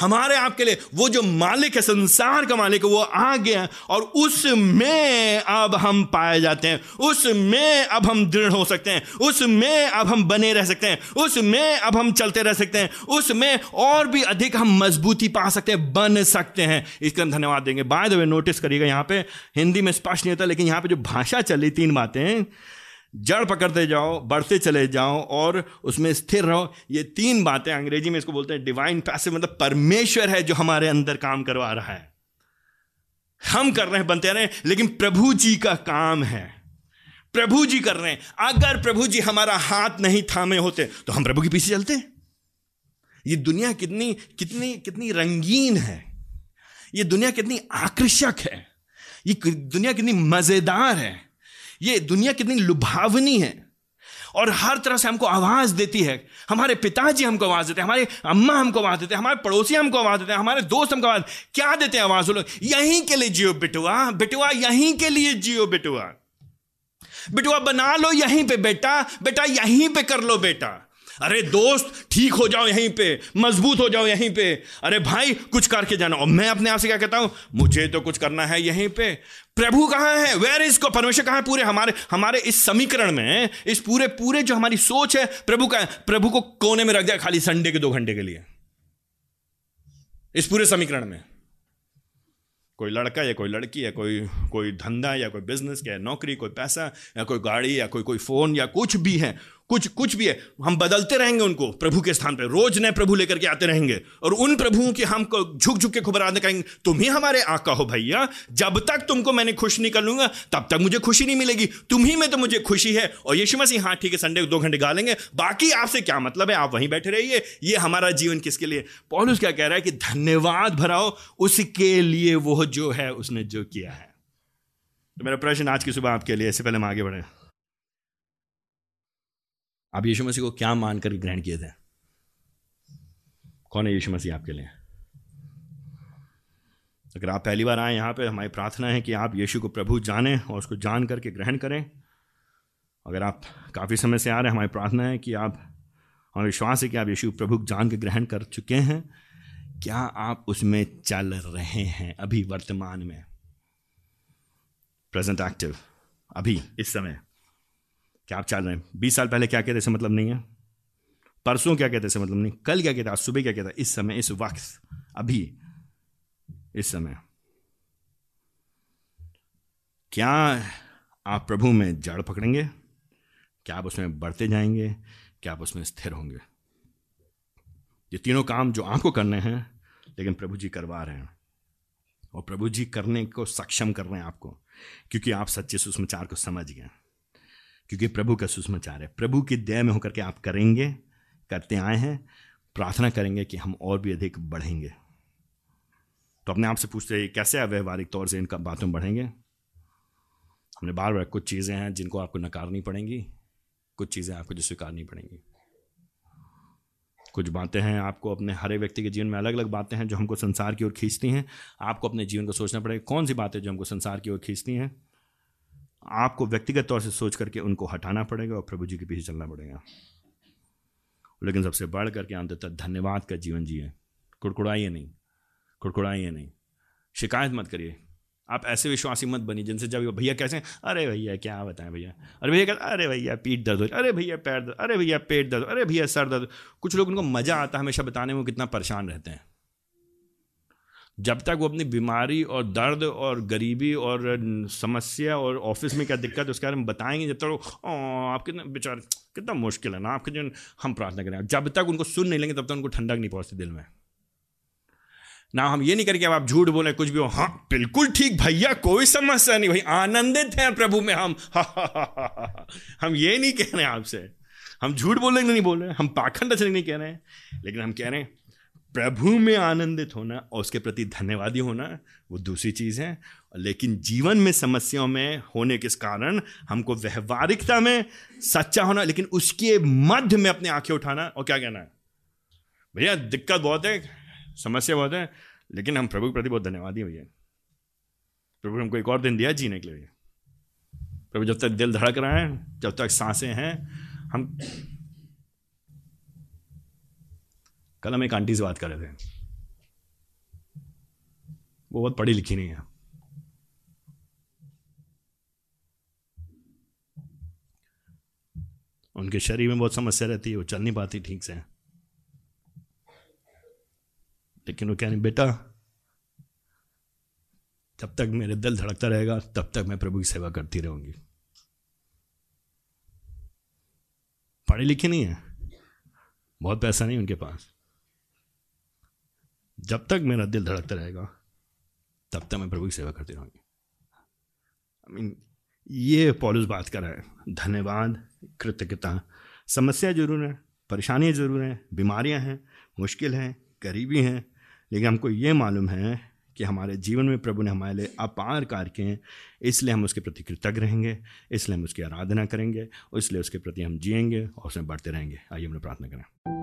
हमारे आपके लिए वो जो मालिक है, संसार का मालिक है, वो आ गया और उसमें अब हम पाए जाते हैं, उसमें अब हम दृढ़ हो सकते हैं, उसमें अब हम बने रह सकते हैं, उसमें अब हम चलते रह सकते हैं, उसमें और भी अधिक हम मजबूती पा सकते हैं, बन सकते हैं। इसका हम धन्यवाद देंगे। बाय द वे नोटिस करिएगा, यहाँ पे हिंदी में स्पष्ट नहीं होता, लेकिन यहाँ पे जो भाषा चली, तीन बातें, जड़ पकड़ते जाओ, बढ़ते चले जाओ और उसमें स्थिर रहो, ये तीन बातें, अंग्रेजी में इसको बोलते हैं डिवाइन पैसिव, मतलब परमेश्वर है जो हमारे अंदर काम करवा रहा है। हम कर रहे हैं, बनते रहे, लेकिन प्रभु जी का काम है, प्रभु जी कर रहे हैं। अगर प्रभु जी हमारा हाथ नहीं थामे होते तो हम प्रभु के पीछे चलते। ये दुनिया कितनी कितनी कितनी रंगीन है, ये दुनिया कितनी आकर्षक है, ये दुनिया कितनी मजेदार है, ये दुनिया कितनी लुभावनी है और हर तरह से हमको आवाज़ देती है। हमारे पिताजी हमको आवाज़ देते हैं, हमारे अम्मा हमको आवाज़ देते हैं, हमारे पड़ोसी हमको आवाज़ देते हैं, हमारे दोस्त हमको आवाज़ क्या देते हैं? आवाज़। लोग यहीं के लिए जियो बिटुआ, बिटुआ यहीं के लिए जियो बिटुआ, बिटुआ बना लो यहीं पे बेटा, बेटा यहीं पे कर लो बेटा, अरे दोस्त ठीक हो जाओ यहीं पे, मजबूत हो जाओ यहीं पे, अरे भाई कुछ करके जाना। और मैं अपने आप से क्या कहता हूं? मुझे तो कुछ करना है यहीं पे। प्रभु कहाँ है? Where is God? परमेश्वर कहाँ है? पूरे हमारे इस समीकरण में, इस पूरे जो हमारी सोच है, प्रभु का है? प्रभु को कोने में रख दिया खाली संडे के 2 घंटे के लिए। इस पूरे समीकरण में कोई लड़का या कोई लड़की या कोई धंधा या कोई बिजनेस या नौकरी, कोई पैसा या कोई गाड़ी या कोई फोन या कुछ भी है, कुछ भी है, हम बदलते रहेंगे उनको प्रभु के स्थान पे, रोज नए प्रभु लेकर के आते रहेंगे और उन प्रभुओं की हम झुक झुक के खुबराने करेंगे। तुम ही हमारे आका हो भैया, जब तक तुमको मैंने खुश नहीं कर लूंगा तब तक मुझे खुशी नहीं मिलेगी, तुम ही में तो मुझे खुशी है। और यीशु मसीह हाँ ठीक है संडे को 2 घंटे गालेंगे, बाकी आपसे क्या मतलब है, आप वहीं बैठे रहिए। ये हमारा जीवन किसके लिए? पौलुस क्या कह रहा है कि धन्यवाद भराओ उसके लिए वो जो है उसने जो किया है। तो मेरा प्रश्न आज की सुबह आपके लिए, इससे पहले हम आगे बढ़े, आप यीशु मसीह को क्या मानकर ग्रहण किए थे? कौन है यीशु मसीह आपके लिए? अगर आप पहली बार आए यहाँ पे, हमारी प्रार्थना है कि आप यीशु को प्रभु जानें और उसको जान करके ग्रहण करें। अगर आप काफ़ी समय से आ रहे हैं, हमारी प्रार्थना है कि आप, हमारा विश्वास है कि आप यीशु प्रभु जान के ग्रहण कर चुके हैं। क्या आप उसमें चल रहे हैं अभी वर्तमान में? प्रेजेंट एक्टिव, अभी इस समय क्या आप चल रहे हैं? 20 साल पहले क्या कहते थे मतलब नहीं है, परसों क्या कहते थे मतलब नहीं, कल क्या कहता, आज सुबह क्या कहता, इस समय, इस वक्त, अभी इस समय क्या आप प्रभु में जड़ पकड़ेंगे? क्या आप उसमें बढ़ते जाएंगे? क्या आप उसमें स्थिर होंगे? ये तीनों काम जो आपको करने हैं, लेकिन प्रभु जी करवा रहे हैं और प्रभु जी करने को सक्षम कर रहे हैं आपको, क्योंकि आप सच्चे सुसमाचार को समझ गए, क्योंकि प्रभु का सुसमाचार है। प्रभु की दया में होकर के आप करेंगे, करते आए हैं, प्रार्थना करेंगे कि हम और भी अधिक बढ़ेंगे। तो अपने आप से पूछते हैं कैसे अव्यवहारिक तौर से इन बातों में बढ़ेंगे। हमने बार बार, कुछ चीज़ें हैं जिनको आपको नकारनी पड़ेंगी, कुछ चीज़ें आपको जो स्वीकारनी पड़ेंगी। कुछ बातें हैं आपको, अपने हर एक व्यक्ति के जीवन में अलग अलग बातें हैं जो हमको संसार की ओर खींचती हैं। आपको अपने जीवन को सोचना पड़ेगा कौन सी बातें जो हमको संसार की ओर खींचती हैं। आपको व्यक्तिगत तौर से सोच करके उनको हटाना पड़ेगा और प्रभु जी के पीछे चलना पड़ेगा। लेकिन सबसे बढ़ करके अंततः धन्यवाद का जीवन जिए। कुड़कुड़ाइए नहीं, कुड़कुड़ाइए नहीं, शिकायत मत करिए। आप ऐसे विश्वासी मत बनिए जिनसे जब भैया कैसे हैं, अरे भैया क्या बताएं भैया, अरे भैया कहते, अरे भैया पीठ दर्द हो, अरे भैया पैर दर्द, अरे भैया पेट दर्द, अरे भैया सर दर्द। कुछ लोग, उनको मज़ा आता है हमेशा बताने में कितना परेशान रहते हैं। जब तक वो अपनी बीमारी और दर्द और गरीबी और समस्या और ऑफिस में क्या दिक्कत है उसके बारे में बताएंगे, जब तक वो आप कितना बेचारे, कितना मुश्किल है ना आपके जीवन, हम प्रार्थना करें। जब तक उनको सुन नहीं लेंगे तब तक उनको ठंडक नहीं पहुँचती दिल में। ना हम ये नहीं करेंगे अब आप झूठ बोलें कुछ भी हो, हाँ बिल्कुल ठीक भैया, कोई समस्या नहीं भाई, आनंदित हैं प्रभु में हम, हा हा हा हा। हम ये नहीं कह रहे हैं आपसे, हम झूठ बोलेंगे नहीं बोल रहे, हम पाखंड रचने नहीं कह रहे हैं, लेकिन हम कह रहे हैं प्रभु में आनंदित होना और उसके प्रति धन्यवादी होना वो दूसरी चीज़ है। लेकिन जीवन में समस्याओं में होने के कारण हमको व्यवहारिकता में सच्चा होना, लेकिन उसके मध्य में अपने आँखें उठाना और क्या कहना है, भैया दिक्कत बहुत है, समस्या बहुत है, लेकिन हम प्रभु के प्रति बहुत धन्यवादी भैया। प्रभु ने हमको एक और दिन दिया जीने के लिए। प्रभु जब तक दिल धड़क रहा है, जब तक सांसें हैं, हम कल हम एक आंटी से बात कर रहे थे, वो बहुत पढ़ी लिखी नहीं है, उनके शरीर में बहुत समस्या रहती है, वो चल नहीं पाती ठीक से, लेकिन वो कह रही बेटा जब तक मेरे दिल धड़कता रहेगा तब तक मैं प्रभु की सेवा करती रहूंगी। पढ़े लिखे नहीं है, बहुत पैसा नहीं उनके पास, जब तक मेरा दिल धड़कता रहेगा तब तक मैं प्रभु की सेवा करती रहूंगी। ये पौलुस बात कर रहा है, धन्यवाद, कृतज्ञता। समस्या जरूर है, परेशानियाँ जरूर हैं, बीमारियां हैं, मुश्किल हैं, गरीबी हैं, लेकिन हमको ये मालूम है कि हमारे जीवन में प्रभु ने हमारे लिए अपार कार्य किए हैं, इसलिए हम उसके प्रति कृतज्ञ रहेंगे, इसलिए हम उसकी आराधना करेंगे, और इसलिए उसके प्रति हम जिएंगे और उसमें बढ़ते रहेंगे। आइए हमने प्रार्थना करें।